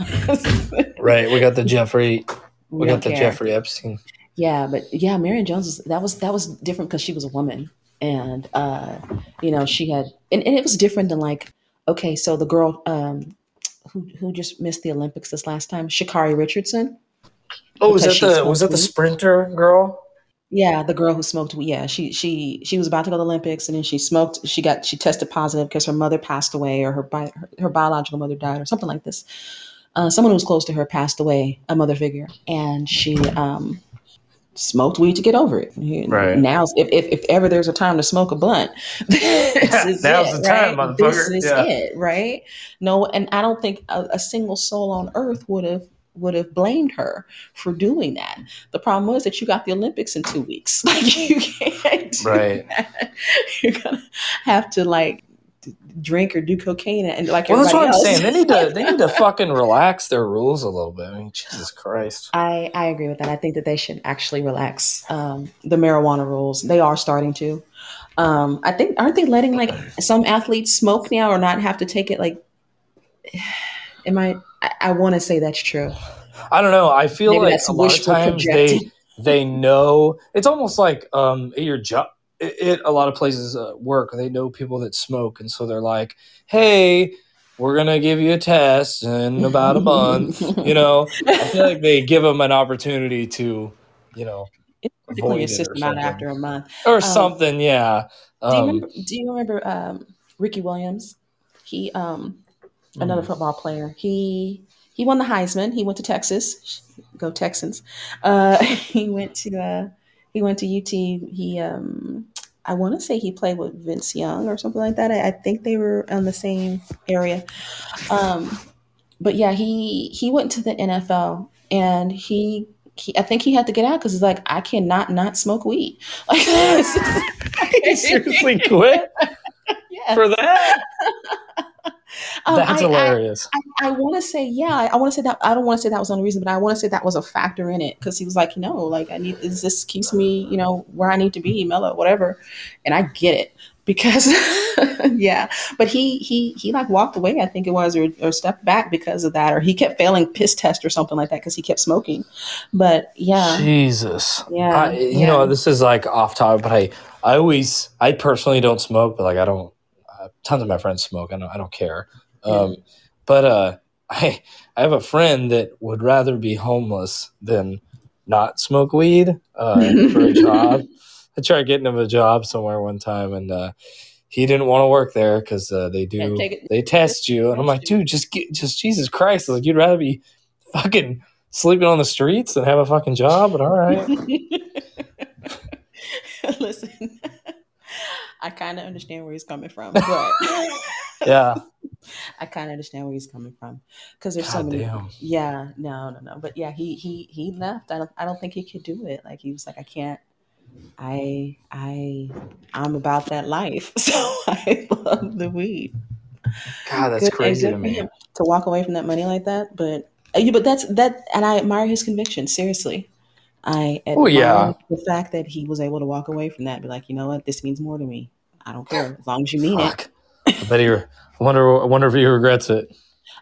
Right, we got the Jeffrey. We got the Jeffrey Epstein. Yeah, but yeah, Marion Jones was different because she was a woman, and you know, she had, and it was different than like, okay, so the girl who just missed the Olympics this last time, Sha'Carri Richardson. Oh, was that the sprinter girl? Yeah, the girl who smoked weed. Yeah, she was about to go to the Olympics, and then she smoked. She tested positive because her mother passed away, or her biological mother died, or something like this. Someone who was close to her passed away, a mother figure, and she smoked weed to get over it. Right. Now, if ever there's a time to smoke a blunt, now's the time, motherfucker. This is it, right? No, and I don't think a single soul on earth would have blamed her for doing that. The problem was that you got the Olympics in 2 weeks. Like, you can't do that. You're going to have to like drink or do cocaine and like. Well, that's what else. I'm saying. They need to fucking relax their rules a little bit. I mean, Jesus Christ. I agree with that. I think that they should actually relax the marijuana rules. They are starting to. I think, aren't they letting like some athletes smoke now or not have to take it? Like, am I want to say that's true. I don't know. I feel maybe like a lot of times they know. It's almost like your job. A lot of places work. They know people that smoke, and so they're like, "Hey, we're gonna give you a test in about a month." You know, I feel like they give them an opportunity to, you know, avoid your system out after a month or something. Yeah. Do you remember Ricky Williams? He another football player. He won the Heisman. He went to Texas. Go Texans. He went to UT. He I want to say he played with Vince Young or something like that. I think they were on the same area. But yeah, he went to the NFL, and I think he had to get out because he's like, I cannot not smoke weed. Like, he seriously quit for that. That's hilarious. I want to say, yeah, I want to say that. I don't want to say that was on the reason, but I want to say that was a factor in it, because he was like, you know, like, I need this keeps me, you know, where I need to be, mellow, whatever. And I get it, because yeah, but he like walked away, I think it was, or stepped back because of that, or he kept failing piss test or something like that because he kept smoking. But yeah, Jesus, yeah, you know, this is like off topic, but I personally don't smoke, but like tons of my friends smoke. I don't care. But I have a friend that would rather be homeless than not smoke weed for a job. I tried getting him a job somewhere one time, and he didn't want to work there because they test you. And I'm like, dude, just Jesus Christ. I was like, you'd rather be fucking sleeping on the streets than have a fucking job? But all right. Listen, I kind of understand where he's coming from. But yeah. I kind of understand where he's coming from, because there's so many. Damn. Yeah, no. But yeah, he left. I don't think he could do it. Like, he was like, I can't. I'm about that life, so I love the weed. God, that's crazy to me, to walk away from that money like that. But that's that, and I admire his conviction. Seriously, I admire the fact that he was able to walk away from that. Be like, you know what, this means more to me. I don't care as long as you mean it. But I wonder if he regrets it.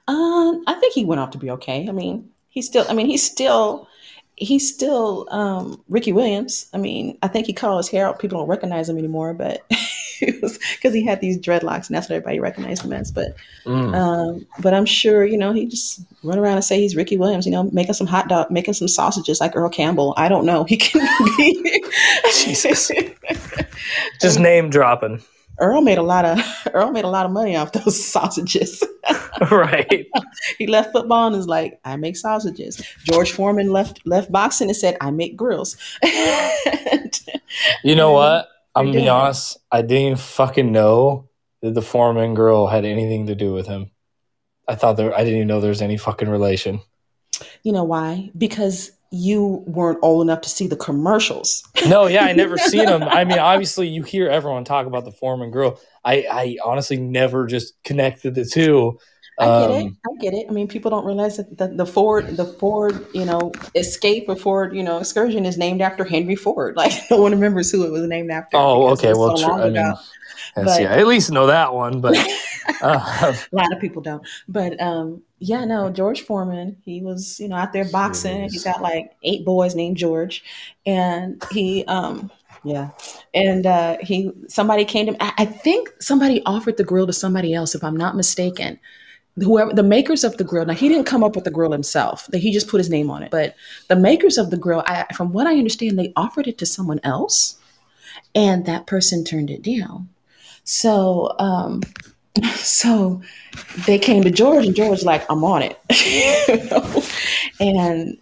I think he went off to be okay. I mean, he's still Ricky Williams. I mean, I think he cut all his hair out. People don't recognize him anymore, but it was because he had these dreadlocks, and that's what everybody recognized him as. But I'm sure, you know, he just run around and say he's Ricky Williams, you know, making some hot dog, making some sausages like Earl Campbell. I don't know. He can be. Jesus. Just name dropping. Earl made a lot of money off those sausages. Right. He left football and was like, I make sausages. George Foreman left boxing and said, I make grills. You know what? I'm going to be honest. I didn't fucking know that the Foreman grill had anything to do with him. I didn't even know there was any fucking relation. You know why? Because you weren't old enough to see the commercials. No, yeah, I never seen them. I mean, obviously, you hear everyone talk about the Foreman grill. I honestly never just connected the two. I get it. I mean, people don't realize that the Ford, you know, Escape or Ford, you know, Excursion is named after Henry Ford. Like, no one remembers who it was named after. Oh, okay. Well, so I mean, yeah, I at least know that one, but a lot of people don't. But yeah, no, George Foreman, he was, you know, out there boxing. He's got like 8 boys named George, and he, yeah. And somebody came to him. I think somebody offered the grill to somebody else, if I'm not mistaken. Whoever the makers of the grill. Now, he didn't come up with the grill himself. He just put his name on it. But the makers of the grill, from what I understand, they offered it to someone else, and that person turned it down. So they came to George, and George like, I'm on it. You know? And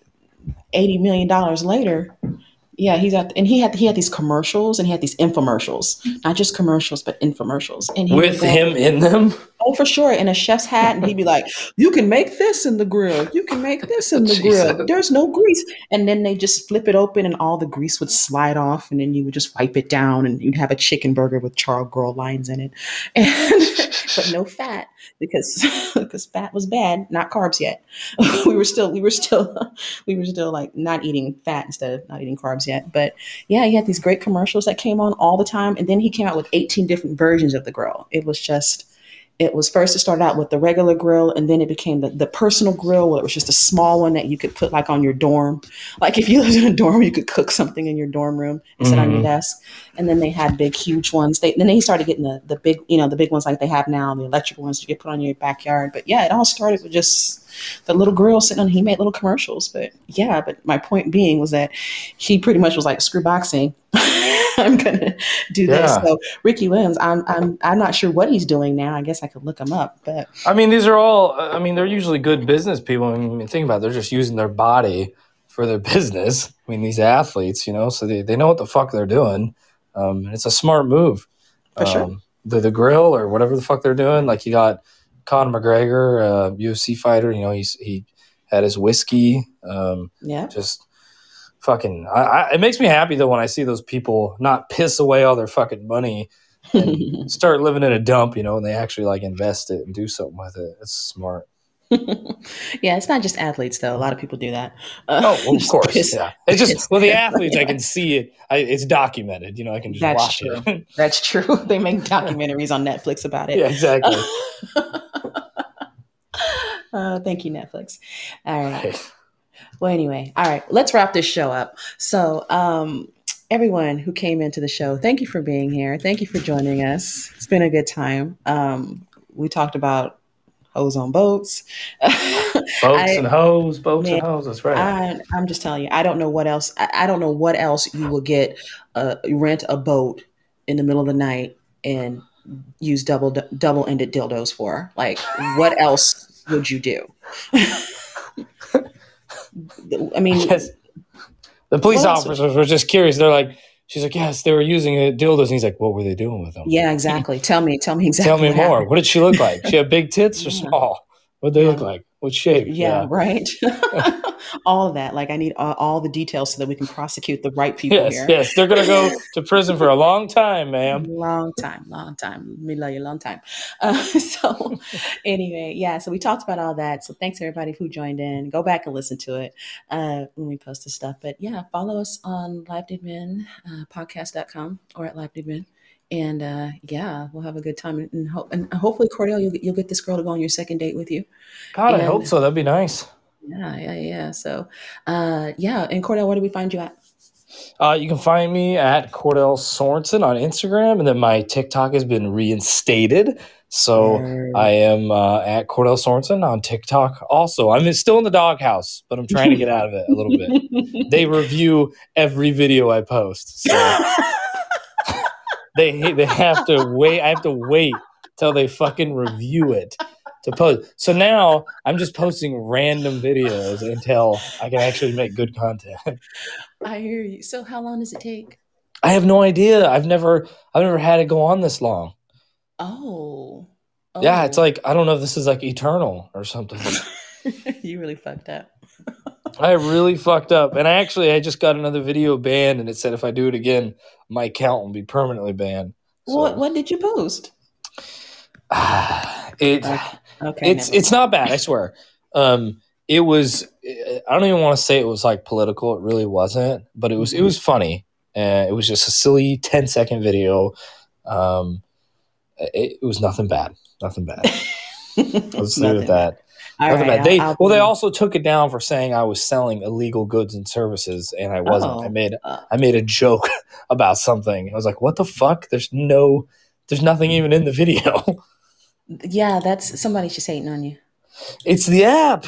$80 million later, yeah, he's out. And he had these commercials, and he had these infomercials, not just commercials, but infomercials. And with him in them? Oh, for sure. In a chef's hat. And he'd be like, you can make this in the grill. You can make this in the grill. There's no grease. And then they just flip it open, and all the grease would slide off. And then you would just wipe it down, and you'd have a chicken burger with char-grilled lines in it. And, but no fat, because fat was bad, not carbs yet. We were still like not eating fat instead of not eating carbs yet. But yeah, he had these great commercials that came on all the time. And then he came out with 18 different versions of the grill. It started out with the regular grill, and then it became the personal grill, where it was just a small one that you could put like on your dorm. Like, if you lived in a dorm, you could cook something in your dorm room and sit on your desk. And then they had big, huge ones. Then he started getting the big, you know, the big ones like they have now, the electric ones you could put on your backyard. But yeah, it all started with just the little grill sitting on. He made little commercials. But yeah, but my point being was that he pretty much was like, screw boxing. I'm gonna do this. So Ricky Williams, I'm not sure what he's doing now. I guess I could look him up, but I mean, these are all. I mean, they're usually good business people. I mean, think about it. They're just using their body for their business. I mean, these athletes, you know, so they know what the fuck they're doing. It's a smart move. For sure. The grill or whatever the fuck they're doing. Like, you got Conor McGregor, UFC fighter. You know, he had his whiskey. Just. Fucking, it makes me happy though when I see those people not piss away all their fucking money and start living in a dump, you know, and they actually like invest it and do something with it. It's smart. Yeah, it's not just athletes though. A lot of people do that. Oh, of course. Yeah, it's just with the athletes. Yeah. I can see it. It's documented. You know, I can just watch it. That's true. They make documentaries on Netflix about it. Yeah, exactly. Thank you, Netflix. All right. Well, anyway, all right. Let's wrap this show up. So, everyone who came into the show, thank you for being here. Thank you for joining us. It's been a good time. We talked about hoes on boats. Boats and hoes. That's right. I'm just telling you, I don't know what else. I don't know what else you will get. Rent a boat in the middle of the night and use double-ended dildos for. Like, what else would you do? I mean, yes. The police officers were just curious. They're like, she's like, yes, they were using dildos. And he's like, what were they doing with them? Yeah, exactly. Tell me exactly. Tell me what more. Happened. What did she look like? She had big tits or small? What did they look like? What shape? Yeah, right. All of that. Like, I need all the details so that we can prosecute the right people here. Yes, they're going to go to prison for a long time, ma'am. Long time. Me love you, long time. So anyway, so we talked about all that. So thanks everybody who joined in. Go back and listen to it when we post this stuff. But yeah, follow us on LiveDidMen, podcast.com or at LiveDidMen. And we'll have a good time. And hopefully, Cordell, you'll get this girl to go on your second date with you. God, I hope so. That'd be nice. Yeah. So, And Cordell, where do we find you at? You can find me at Cordell Sorensen on Instagram. And then my TikTok has been reinstated. So I am at Cordell Sorensen on TikTok also. I'm still in the doghouse, but I'm trying to get out of it a little bit. They review every video I post. So. They have to wait. I have to wait till they fucking review it to post. So now I'm just posting random videos until I can actually make good content. I hear you. So how long does it take? I have no idea. I've never had it go on this long. Oh. Yeah, it's like, I don't know if this is like eternal or something. You really fucked up. I really fucked up. And I just got another video banned, and it said if I do it again, my account will be permanently banned. So, what did you post? It's not bad, I swear. It was, I don't even want to say it was like political. It really wasn't, but it was funny. It was just a silly 10-second video. It was nothing bad. Let's leave it at that. All right, well, they also took it down for saying I was selling illegal goods and services, and I wasn't. I made a joke about something. I was like, "What the fuck? There's nothing even in the video." Yeah, that's somebody's just hating on you. It's the app.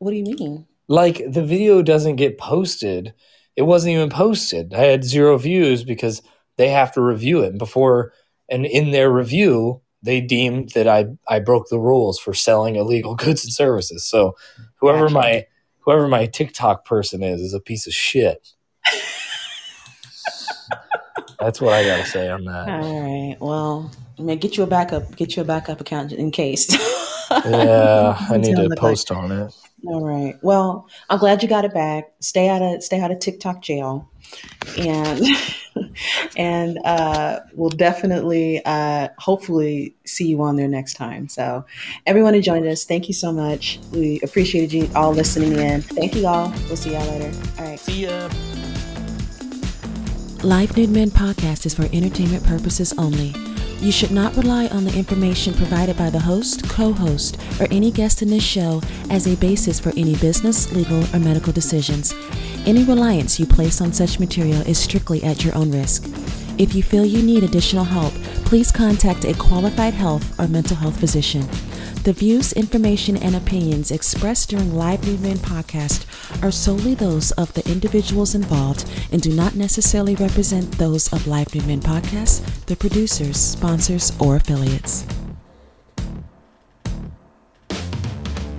What do you mean? Like, the video doesn't get posted. It wasn't even posted. I had 0 views because they have to review it before, and in their review, they deemed that I broke the rules for selling illegal goods and services. So whoever my TikTok person is a piece of shit. That's what I gotta say on that. All right. Well, I mean, get you a backup account in case. Yeah, I need to post on it. All right. Well, I'm glad you got it back. Stay out of TikTok jail. And we'll definitely, hopefully see you on there next time. So everyone who joined us, thank you so much. We appreciated you all listening in. Thank you all. We'll see y'all later. All right. See ya. Live Nude Men podcast is for entertainment purposes only. You should not rely on the information provided by the host, co-host, or any guest in this show as a basis for any business, legal, or medical decisions. Any reliance you place on such material is strictly at your own risk. If you feel you need additional help, please contact a qualified health or mental health physician. The views, information, and opinions expressed during Live Nude Men podcast are solely those of the individuals involved and do not necessarily represent those of Live Nude Men podcast, the producers, sponsors, or affiliates.